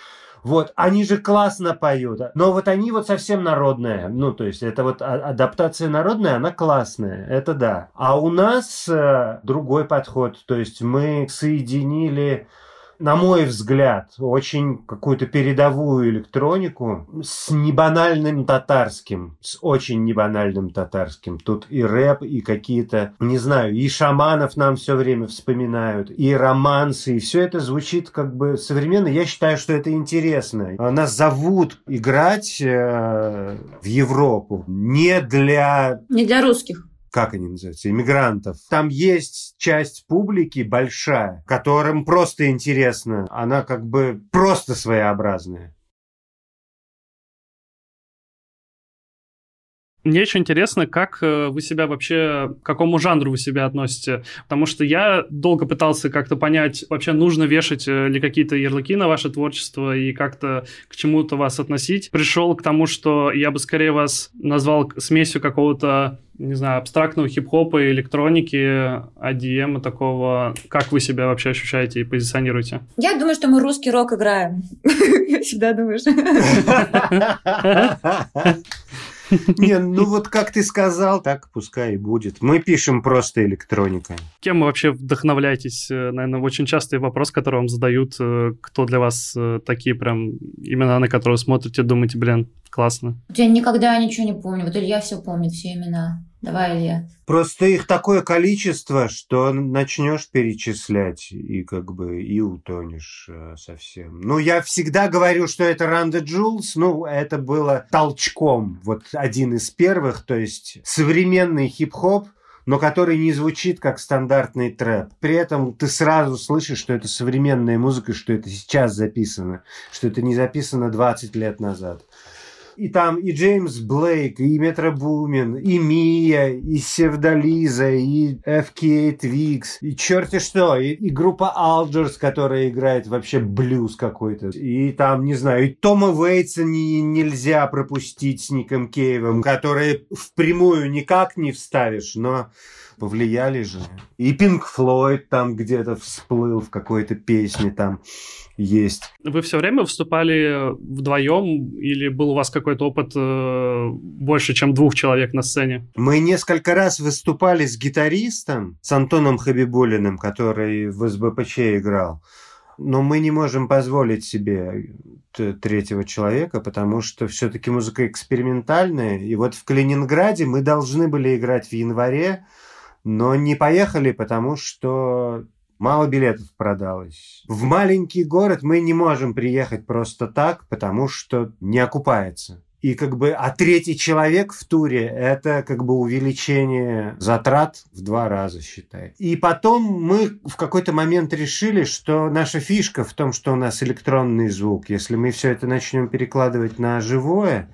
Вот, они же классно поют, но вот они вот совсем народные, ну, то есть это вот адаптация народная, она классная, это да. А у нас э, другой подход, то есть мы соединили, на мой взгляд, очень какую-то передовую электронику с небанальным татарским, с очень небанальным татарским. Тут и рэп, и какие-то, не знаю, и шаманов нам все время вспоминают, и романсы, и все это звучит как бы современно. Я считаю, что это интересно. Нас зовут играть э, в Европу не для... Не для русских. Как они называются, иммигрантов. Там есть часть публики большая, которым просто интересно. Она как бы просто своеобразная. Мне еще интересно, как вы себя вообще, к какому жанру вы себя относите, потому что я долго пытался как-то понять, вообще нужно вешать ли какие-то ярлыки на ваше творчество и как-то к чему-то вас относить. Пришел к тому, что я бы скорее вас назвал смесью какого-то, не знаю, абстрактного хип-хопа и электроники, эй ди эм и такого. Как вы себя вообще ощущаете и позиционируете? Я думаю, что мы русский рок играем. Всегда думаешь. Не, ну вот как ты сказал, так пускай и будет. Мы пишем просто электроника. Кем вы вообще вдохновляетесь? Наверное, очень частый вопрос, который вам задают. Кто для вас такие прям имена, на которые смотрите, думаете, блин, классно? Я никогда ничего не помню. Вот Илья все помнит, все имена. Давай, Илья. Просто их такое количество, что начнешь перечислять и как бы и утонешь совсем. Ну, я всегда говорю, что это Run the Jewels. Ну, это было толчком. Вот один из первых, то есть современный хип-хоп, но который не звучит как стандартный трэп. При этом ты сразу слышишь, что это современная музыка, что это сейчас записано, что это не записано двадцать лет назад. И там и Джеймс Блейк, и Метро Бумен, и Мия, и Севдолиза, и эф кей Твикс, и черти что, и, и группа Алджорс, которая играет вообще блюз какой-то. И там, не знаю, и Тома Уэйтса не, нельзя пропустить с Ником Киевом, которые впрямую никак не вставишь, но повлияли же. И Pink Floyd там где-то всплыл в какой-то песне там. Есть. Вы все время выступали вдвоем или был у вас какой-то опыт э, больше, чем двух человек на сцене? Мы несколько раз выступали с гитаристом, с Антоном Хабибулиным, который в эс бэ пэ че играл. Но мы не можем позволить себе третьего человека, потому что все-таки музыка экспериментальная. И вот в Калининграде мы должны были играть в январе, но не поехали, потому что... мало билетов продалось. В маленький город мы не можем приехать просто так, потому что не окупается. И как бы, а третий человек в туре – это как бы увеличение затрат в два раза, считай. И потом мы в какой-то момент решили, что наша фишка в том, что у нас электронный звук. Если мы все это начнем перекладывать на живое,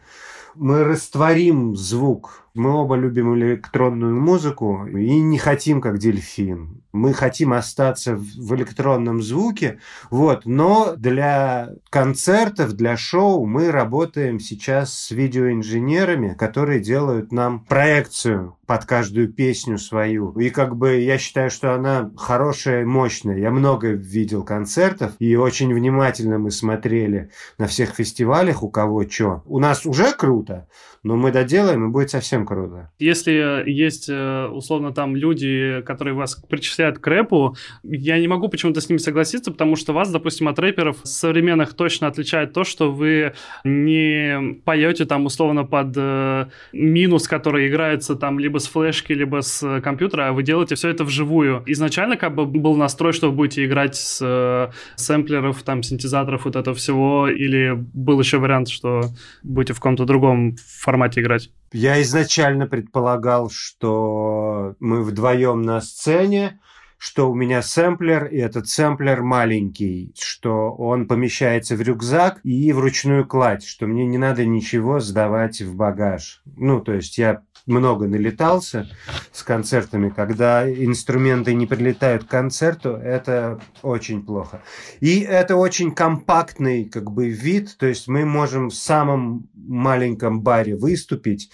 мы растворим звук. Мы оба любим электронную музыку и не хотим, как Дельфин. Мы хотим остаться в электронном звуке. Вот. Но для концертов, для шоу мы работаем сейчас с видеоинженерами, которые делают нам проекцию под каждую песню свою. И как бы я считаю, что она хорошая, мощная. Я много видел концертов, и очень внимательно мы смотрели на всех фестивалях, у кого что. У нас уже круто, но мы доделаем, и будет совсем круто. Если есть, условно, там люди, которые вас причисляют к рэпу, я не могу почему-то с ними согласиться, потому что вас, допустим, от рэперов современных точно отличает то, что вы не поете там, условно, под э, минус, который играется там либо с флешки, либо с компьютера, а вы делаете все это вживую. Изначально как бы был настрой, что вы будете играть с э, сэмплеров, там, синтезаторов, вот этого всего, или был еще вариант, что будете в каком-то другом формате играть? Я изначально предполагал, что мы вдвоем на сцене, что у меня сэмплер, и этот сэмплер маленький, что он помещается в рюкзак и в ручную кладь, что мне не надо ничего сдавать в багаж. Ну, то есть я много налетался с концертами, когда инструменты не прилетают к концерту, это очень плохо. И это очень компактный как бы вид, то есть мы можем в самом маленьком баре выступить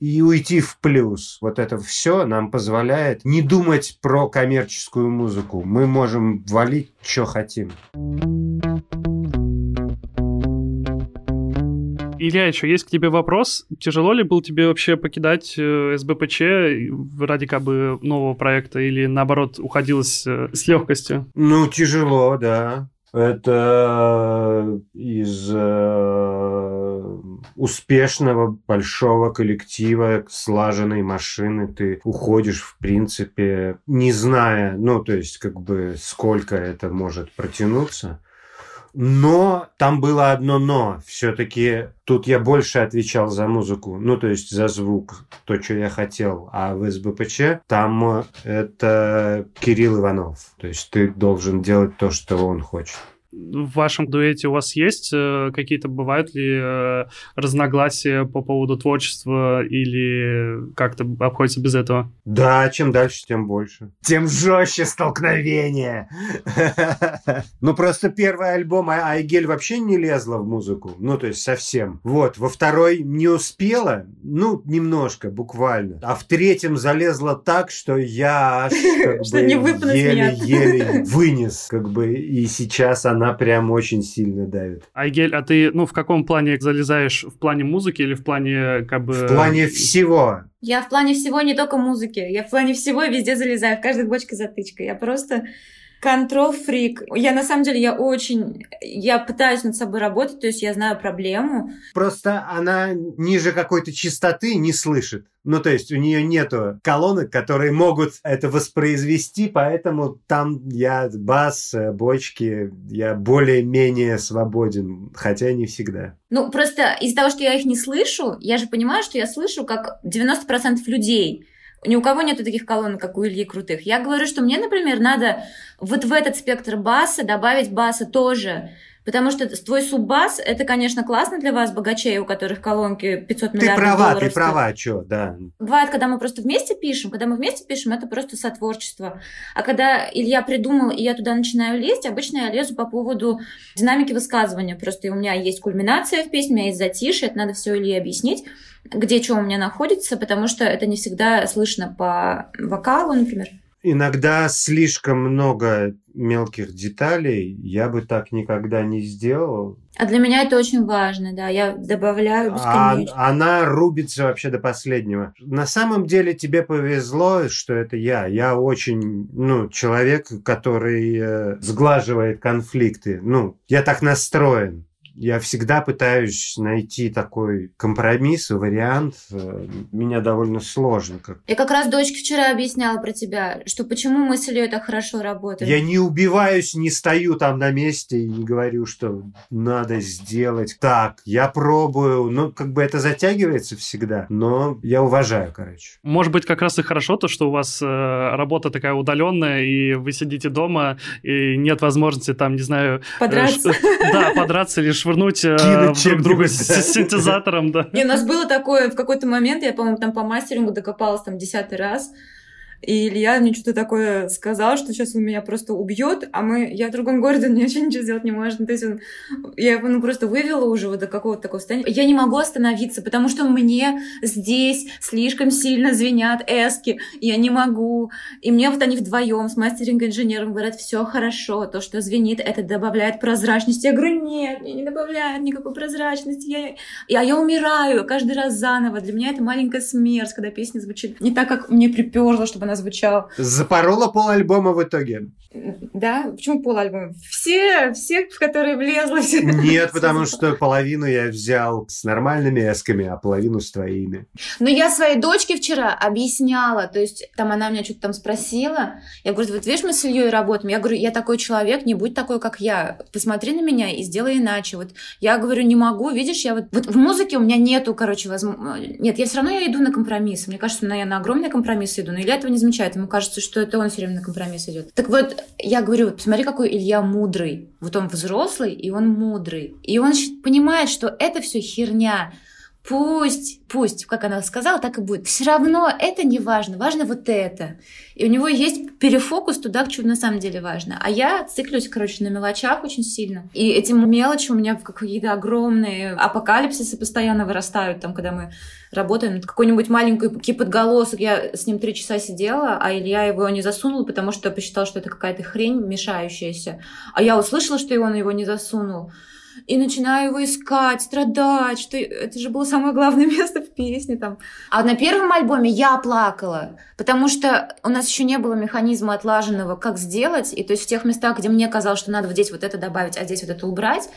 и уйти в плюс. Вот это все нам позволяет не думать про коммерческую музыку. Мы можем валить, что хотим. Илья, еще есть к тебе вопрос. Тяжело ли было тебе вообще покидать эс бэ пэ че ради как бы нового проекта или, наоборот, уходилось с легкостью? Ну, тяжело, да. Это из э, успешного большого коллектива, слаженной машины ты уходишь, в принципе, не зная, ну, то есть, как бы, сколько это может протянуться. Но там было одно «но». Все-таки тут я больше отвечал за музыку, ну, то есть за звук, то, что я хотел. А в эс бэ пэ че там это Кирилл Иванов. То есть ты должен делать то, что он хочет. В вашем дуэте у вас есть какие-то, бывают ли разногласия по поводу творчества или как-то обходится без этого? Да, чем дальше, тем больше. Тем жестче столкновение. Ну, просто первый альбом Айгель вообще не лезла в музыку. Ну, то есть совсем. Вот, во второй не успела. Ну, немножко, буквально. А в третьем залезла так, что я аж еле-еле вынес. Как бы и сейчас она Она прям очень сильно давит. Айгель, а ты, ну, в каком плане залезаешь? В плане музыки или в плане, как бы... В плане всего. Я в плане всего не только музыки. Я в плане всего везде залезаю. В каждой бочке затычка. Я просто... контрол-фрик. Я, на самом деле, я очень... Я пытаюсь над собой работать, то есть я знаю проблему. Просто она ниже какой-то частоты не слышит. Ну, то есть у нее нету колонок, которые могут это воспроизвести, поэтому там я бас, бочки, я более-менее свободен, хотя не всегда. Ну, просто из-за того, что я их не слышу, я же понимаю, что я слышу, как девяносто процентов людей. Ни у кого нету таких колонок, как у Ильи, крутых. Я говорю, что мне, например, надо вот в этот спектр баса добавить баса тоже. Потому что твой суббас, это, конечно, классно для вас, богачей, у которых колонки пятьсот миллиардов долларов. Ты права, ты права, что, да. Бывает, когда мы просто вместе пишем, когда мы вместе пишем, это просто сотворчество. А когда Илья придумал, и я туда начинаю лезть, обычно я лезу по поводу динамики высказывания. Просто у меня есть кульминация в песне, у меня есть затишье, это надо все Илье объяснить, где что у меня находится, потому что это не всегда слышно по вокалу, например. Иногда слишком много мелких деталей, я бы так никогда не сделал. А для меня это очень важно, да, я добавляю бесконечно. А, она рубится вообще до последнего. На самом деле тебе повезло, что это я. Я очень, ну, человек, который э, сглаживает конфликты. Ну, я так настроен. Я всегда пытаюсь найти такой компромисс, вариант. Меня довольно сложно. Я как раз дочке вчера объясняла про тебя, что почему мы с Ильей так хорошо работаем. Я не убиваюсь, не стою там на месте и не говорю, что надо сделать так. Я пробую. Ну, как бы это затягивается всегда, но я уважаю, короче. Может быть, как раз и хорошо то, что у вас э, работа такая удаленная, и вы сидите дома, и нет возможности там, не знаю... Подраться. Да, подраться или швырнуть друг друга синтезатором, да. Не, у нас было такое, в какой-то момент, я, по-моему, там по мастерингу докопалась там десятый раз, и Илья мне что-то такое сказал, что сейчас он меня просто убьет, а мы, я в другом городе, он мне вообще ничего сделать не может. То есть он, я его ну, просто вывела уже вот до какого-то такого состояния. Я не могу остановиться, потому что мне здесь слишком сильно звенят эски, я не могу. И мне вот они вдвоем с мастеринг-инженером говорят, все хорошо, то, что звенит, это добавляет прозрачности. Я говорю, нет, мне не добавляет никакой прозрачности. Я, я, я умираю каждый раз заново. Для меня это маленькая смерть, когда песня звучит не так, как мне приперло, чтобы она звучал. Запорола пол-альбома в итоге. Да? Почему пол-альбома? Все, все, в которые влезло. Нет, потому что половину я взял с нормальными эсками, а половину с твоими. Но я своей дочке вчера объясняла, то есть там она меня что-то там спросила, я говорю, вот видишь, мы с Ильей работаем, я говорю, я такой человек, не будь такой, как я, посмотри на меня и сделай иначе. Вот я говорю, не могу, видишь, я вот, вот в музыке у меня нету, короче, возможности. Нет, я все равно я иду на компромисс. Мне кажется, я на огромные компромиссы иду, но Илья этого не замечает. Ему кажется, что это он все время на компромисс идет. Так вот, я говорю, вот посмотри, какой Илья мудрый. Вот он взрослый, и он мудрый. И он понимает, что это все херня. Пусть, пусть, как она сказала, так и будет. Все равно это не важно. Важно вот это. И у него есть перефокус туда, к чему на самом деле важно. А я циклюсь, короче, на мелочах очень сильно. И эти мелочи у меня какие-то огромные апокалипсисы постоянно вырастают, там, когда мы работаем над какой-нибудь маленькой подголосок. Я с ним три часа сидела, а Илья его не засунул, потому что посчитал, что это какая-то хрень мешающаяся. А я услышала, что он его не засунул. И начинаю его искать, страдать, что это же было самое главное место в песне там. А на первом альбоме я плакала, потому что у нас еще не было механизма отлаженного, как сделать. И то есть в тех местах, где мне казалось, что надо вот здесь вот это добавить, а здесь вот это убрать.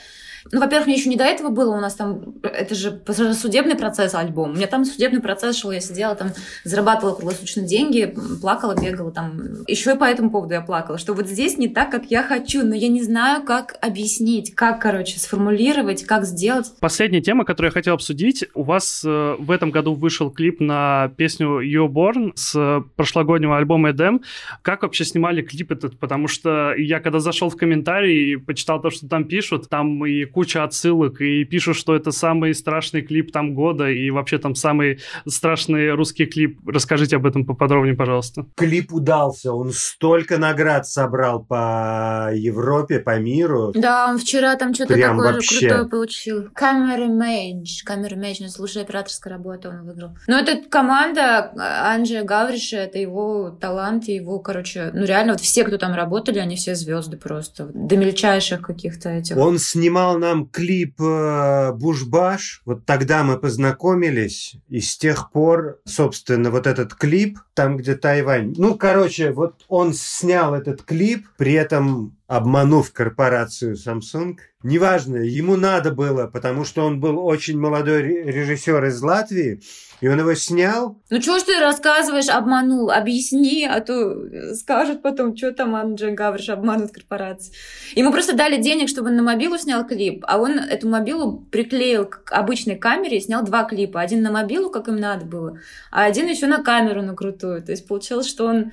Ну, во-первых, мне еще не до этого было, у нас там, это же судебный процесс альбом. У меня там судебный процесс шел, я сидела там, зарабатывала круглосуточные деньги, плакала, бегала там. Еще и по этому поводу я плакала, что вот здесь не так, как я хочу, но я не знаю, как объяснить, как, короче, сформулировать, как сделать. Последняя тема, которую я хотел обсудить. У вас э, в этом году вышел клип на песню You Born с э, прошлогоднего альбома Эдем. Как вообще снимали клип этот? Потому что я когда зашел в комментарии и почитал то, что там пишут, там и куча отсылок, и пишут, что это самый страшный клип там года, и вообще там самый страшный русский клип. Расскажите об этом поподробнее, пожалуйста. Клип удался, он столько наград собрал по Европе, по миру. Да, он вчера там что-то прям такое вообще крутое получил. Камера Мейдж, Камера Мейдж, лучшая операторская работа, он выиграл. Но это команда Анджа Гавриша, это его талант, его, короче, ну реально вот все, кто там работали, они все звезды просто, до мельчайших каких-то этих. Он снимал на нам клип «Бушбаш». Вот тогда мы познакомились, и с тех пор, собственно, вот этот клип, там, где Тайвань. Ну, короче, вот он снял этот клип, при этом обманув корпорацию Samsung. Неважно, ему надо было, потому что он был очень молодой режиссер из Латвии, и он его снял. Ну, чего ж ты рассказываешь, обманул? Объясни, а то скажут потом, что там Анджей Гавриш обманут корпорацию. Ему просто дали денег, чтобы он на мобилу снял клип, а он эту мобилу приклеил к обычной камере и снял два клипа. Один на мобилу, как им надо было, а один еще на камеру на крутую. То есть получилось, что он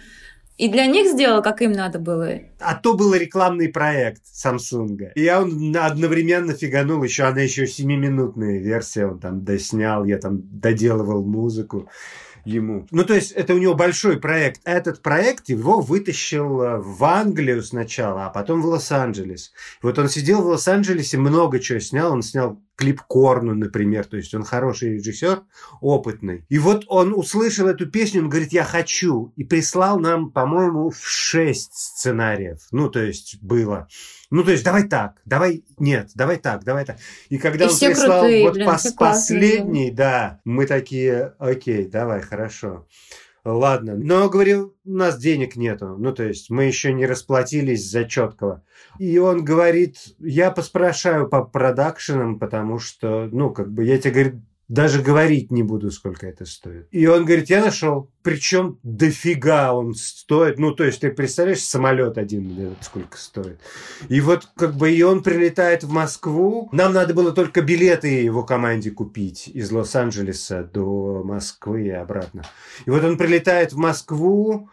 И для них сделал, как им надо было. А то был рекламный проект Самсунга. И он одновременно фиганул. Еще она еще семиминутная версия. Он там доснял, я там доделывал музыку ему. Ну, то есть, это у него большой проект. Этот проект его вытащил в Англию сначала, а потом в Лос-Анджелес. Вот он сидел в Лос-Анджелесе, много чего снял. Он снял клип Корну, например. То есть, он хороший режиссер, опытный. И вот он услышал эту песню, он говорит, я хочу. И прислал нам, по-моему, в шесть сценариев. Ну, то есть, было. Ну, то есть, давай так, давай нет, давай так, давай так. И когда и он прислал крутые, вот блин, пос- последний, да, мы такие, окей, давай, хорошо. Ладно. Но, говорю, у нас денег нету. Ну, то есть, мы еще не расплатились за четкого. И он говорит, я поспрашиваю по продакшенам, потому что, ну, как бы, я тебе, говорит, даже говорить не буду, сколько это стоит. И он говорит, я нашел. Причем дофига он стоит. Ну, то есть, ты представляешь, самолет один сколько стоит. И вот как бы и он прилетает в Москву. Нам надо было только билеты его команде купить из Лос-Анджелеса до Москвы и обратно. И вот он прилетает в Москву.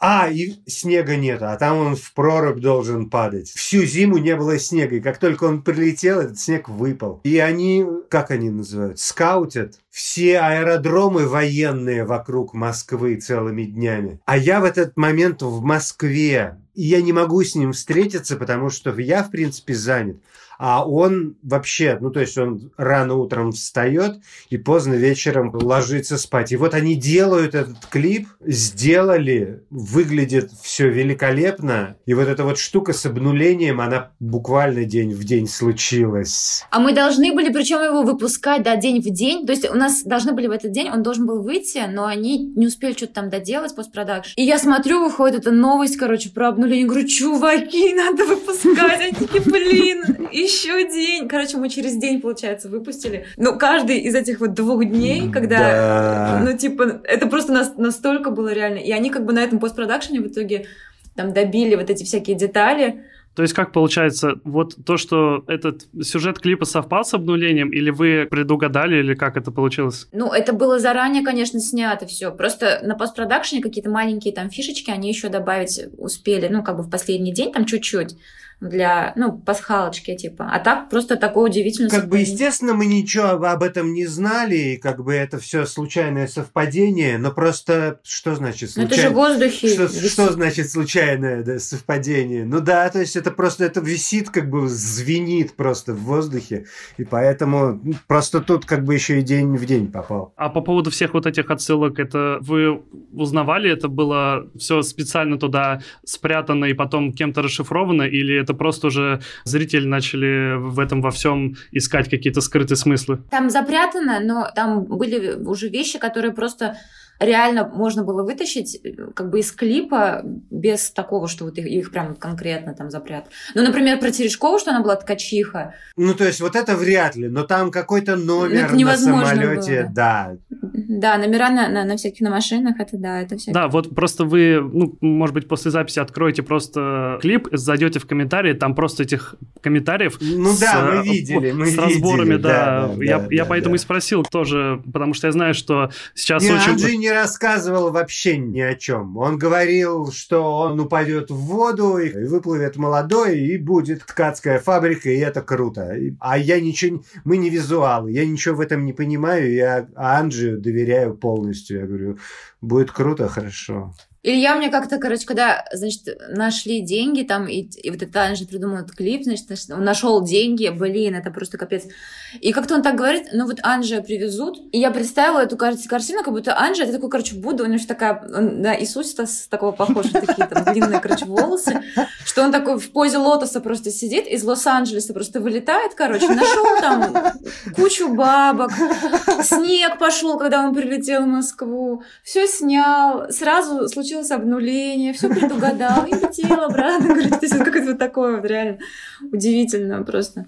А, и снега нет, а там он в прорубь должен падать. Всю зиму не было снега, и как только он прилетел, этот снег выпал. И они, как они называют, скаутят все аэродромы военные вокруг Москвы целыми днями. А я в этот момент в Москве, и я не могу с ним встретиться, потому что я, в принципе, занят. А он вообще, ну, то есть он рано утром встает и поздно вечером ложится спать. И вот они делают этот клип, сделали, выглядит все великолепно. И вот эта вот штука с обнулением, она буквально день в день случилась. А мы должны были, причем его выпускать, да, день в день. То есть у нас должны были в этот день, он должен был выйти, но они не успели что-то там доделать, постпродакшн. И я смотрю, выходит эта новость, короче, про обнуление. Говорю, чуваки, надо выпускать. Они такие, блин, и еще день. Короче, мы через день, получается, выпустили. Но каждый из этих вот двух дней, когда... Да. Ну, типа, это просто нас, настолько было реально. И они как бы на этом постпродакшене в итоге там добили вот эти всякие детали. То есть как получается, вот то, что этот сюжет клипа совпал с обнулением, или вы предугадали, или как это получилось? Ну, это было заранее, конечно, снято все. Просто на постпродакшене какие-то маленькие там фишечки они еще добавить успели, ну, как бы в последний день там чуть-чуть. Для, ну, пасхалочки, типа. А так просто такое удивительное как совпадение. Как бы, естественно, мы ничего об этом не знали, и как бы это все случайное совпадение, но просто что значит случайное? Ну, это же в воздухе. Что, что значит случайное, да, совпадение? Ну да, то есть это просто, это висит, как бы звенит просто в воздухе, и поэтому просто тут как бы еще и день в день попал. А по поводу всех вот этих отсылок, это вы узнавали, это было все специально туда спрятано и потом кем-то расшифровано, или это просто уже зрители начали в этом во всем искать какие-то скрытые смыслы? Там запрятано, но там были уже вещи, которые просто реально можно было вытащить как бы из клипа без такого, что вот их, их прям конкретно там запрятано. Ну, например, про Терешкову, что она была ткачиха. Ну, то есть вот это вряд ли, но там какой-то номер на самолете, было, да. Да, номера на, на, на всяких на машинах, это да, это все. Да, вот просто вы, ну, может быть, после записи откроете просто клип, зайдете в комментарии, там просто этих комментариев. Ну с, да, мы видели, мы с видели, разборами, да. да, да я да, я да, поэтому да. и спросил тоже, потому что я знаю, что сейчас не, очень. Анджей не рассказывал вообще ни о чем. Он говорил, что он упадет в воду и выплывет молодой, и будет ткацкая фабрика, и это круто. А я ничего, мы не визуалы, я ничего в этом не понимаю, я Анджею доверяю. Доверяю полностью. Я говорю, будет круто, хорошо. Илья мне как-то, короче, когда, значит, нашли деньги там, и, и вот это Анжи придумал этот клип, значит, он нашел деньги, блин, это просто капец. И как-то он так говорит, ну вот Анжи привезут, и я представила эту картину, как будто Анжи, это такой, короче, Будда, у него же такая, он, да, Иисус такого похож, такие там длинные, короче, волосы, что он такой в позе лотоса просто сидит, из Лос-Анджелеса просто вылетает, короче, нашел там кучу бабок, снег пошел, когда он прилетел в Москву, все снял, сразу случилось обнуление, все предугадал и летел обратно. Говорит, то есть вот какое-то вот такое вот реально удивительное просто.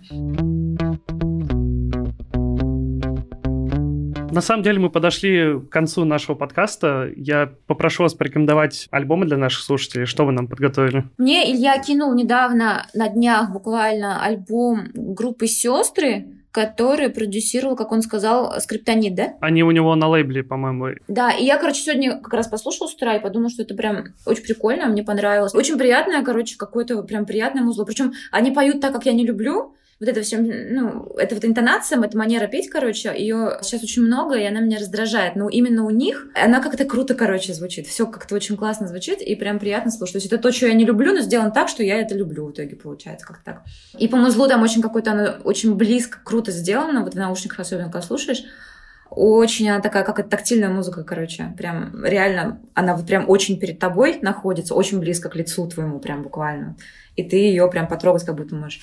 На самом деле мы подошли к концу нашего подкаста. Я попрошу вас порекомендовать альбомы для наших слушателей. Что вы нам подготовили? Мне Илья кинул недавно, на днях буквально, альбом группы «Сёстры». который продюсировал, как он сказал, Скриптонит, да? Они у него на лейбле, по-моему. Да, и я, короче, сегодня как раз послушала с утра и подумала, что это прям очень прикольно, мне понравилось. Очень приятное, короче, какое-то прям приятное музло. Причем они поют так, как я не люблю. Вот это всем, ну, это вот интонация, это манера петь, короче, ее сейчас очень много, и она меня раздражает. Но именно у них она как-то круто, короче, звучит. Все как-то очень классно звучит, и прям приятно слушать. То есть это то, что я не люблю, но сделано так, что я это люблю в итоге, получается, как-то так. И по музлу там очень какое-то, оно очень близко, круто сделано, вот в наушниках особенно, когда слушаешь. Очень она такая, как это, тактильная музыка, короче. Прям реально, она вот прям очень перед тобой находится, очень близко к лицу твоему, прям буквально. И ты ее прям потрогать как будто можешь.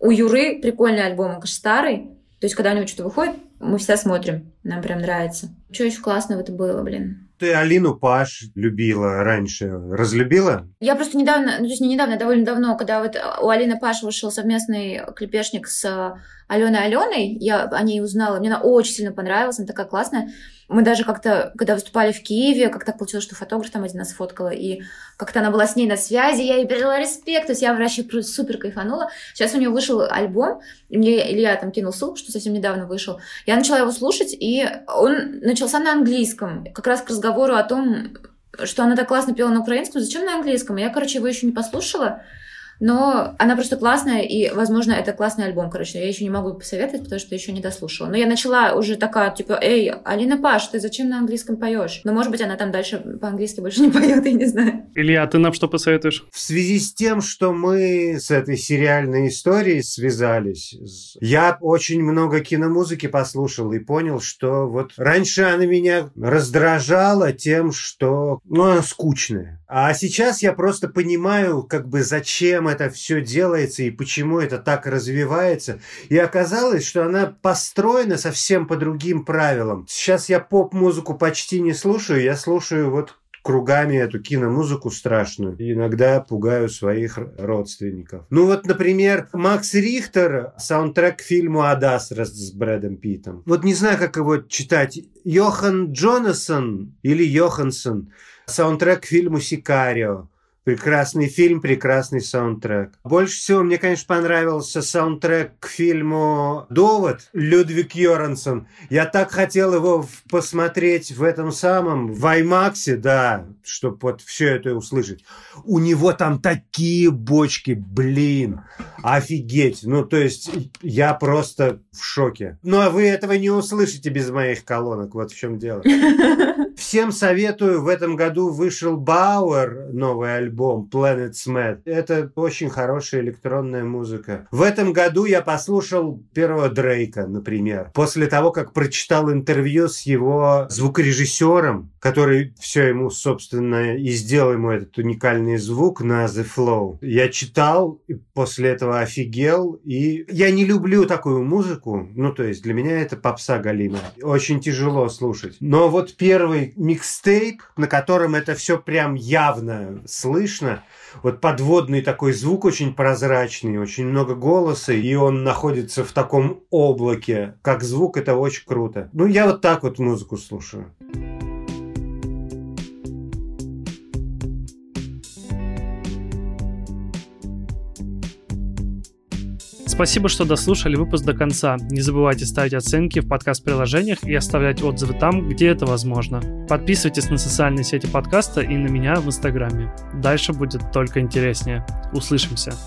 У Юры прикольный альбом, он, конечно, старый. То есть, когда у него что-то выходит, мы всегда смотрим. Нам прям нравится. Что еще классного это было, блин? Ты Алину Паш любила раньше. Разлюбила? Я просто недавно, ну, то есть не недавно, а довольно давно, когда вот у Алины Паш вышел совместный клипешник с Аленой Аленой, я о ней узнала. Мне она очень сильно понравилась, она такая классная. Мы даже как-то, когда выступали в Киеве, как так получилось, что фотограф там один нас фоткала, и как-то она была с ней на связи, я ей передала респект, то есть я вообще супер кайфанула. Сейчас у нее вышел альбом, и мне Илья там кинул ссылку, что совсем недавно вышел. Я начала его слушать, и он начался на английском, как раз к разговору о том, что она так классно пела на украинском, зачем на английском? Я, короче, его еще не послушала. Но она просто классная, и, возможно, это классный альбом, короче. Я еще не могу посоветовать, потому что еще не дослушала. Но я начала уже такая, типа, эй, Алина Паш, ты зачем на английском поешь? Но, может быть, она там дальше по-английски больше не поет, я не знаю. Илья, ты нам что посоветуешь? В связи с тем, что мы с этой сериальной историей связались, я очень много киномузыки послушал и понял, что вот раньше она меня раздражала тем, что, ну, она скучная. А сейчас я просто понимаю, как бы, зачем это все делается и почему это так развивается. И оказалось, что она построена совсем по другим правилам. Сейчас я поп-музыку почти не слушаю, я слушаю вот кругами эту киномузыку страшную. И иногда пугаю своих родственников. Ну вот, например, Макс Рихтер, саундтрек к фильму «Адастра» с Брэдом Питтом. Вот не знаю, как его читать. Йохан Джонасон или Йоханссон. Саундтрек к фильму «Сикарио». Прекрасный фильм, прекрасный саундтрек. Больше всего мне, конечно, понравился саундтрек к фильму «Довод» Людвиг Йорансон. Я так хотел его посмотреть в этом самом, в IMAX, да, чтобы вот все это услышать. У него там такие бочки, блин, офигеть. Ну, то есть я просто в шоке. Ну, а вы этого не услышите без моих колонок, вот в чем дело. Всем советую, в этом году вышел Бауэр, новый альбом Planets Mad. Это очень хорошая электронная музыка. В этом году я послушал первого Дрейка, например, после того, как прочитал интервью с его звукорежиссером, который все ему, собственно, и сделал ему этот уникальный звук на The Flow. Я читал, и после этого офигел, и я не люблю такую музыку, ну, то есть для меня это попса галимая. Очень тяжело слушать. Но вот первый микстейп, на котором это все прям явно слышно. Вот подводный такой звук, очень прозрачный, очень много голоса, и он находится в таком облаке. Как звук, это очень круто. Ну, я вот так вот музыку слушаю. Спасибо, что дослушали выпуск до конца. Не забывайте ставить оценки в подкаст-приложениях и оставлять отзывы там, где это возможно. Подписывайтесь на социальные сети подкаста и на меня в Инстаграме. Дальше будет только интереснее. Услышимся!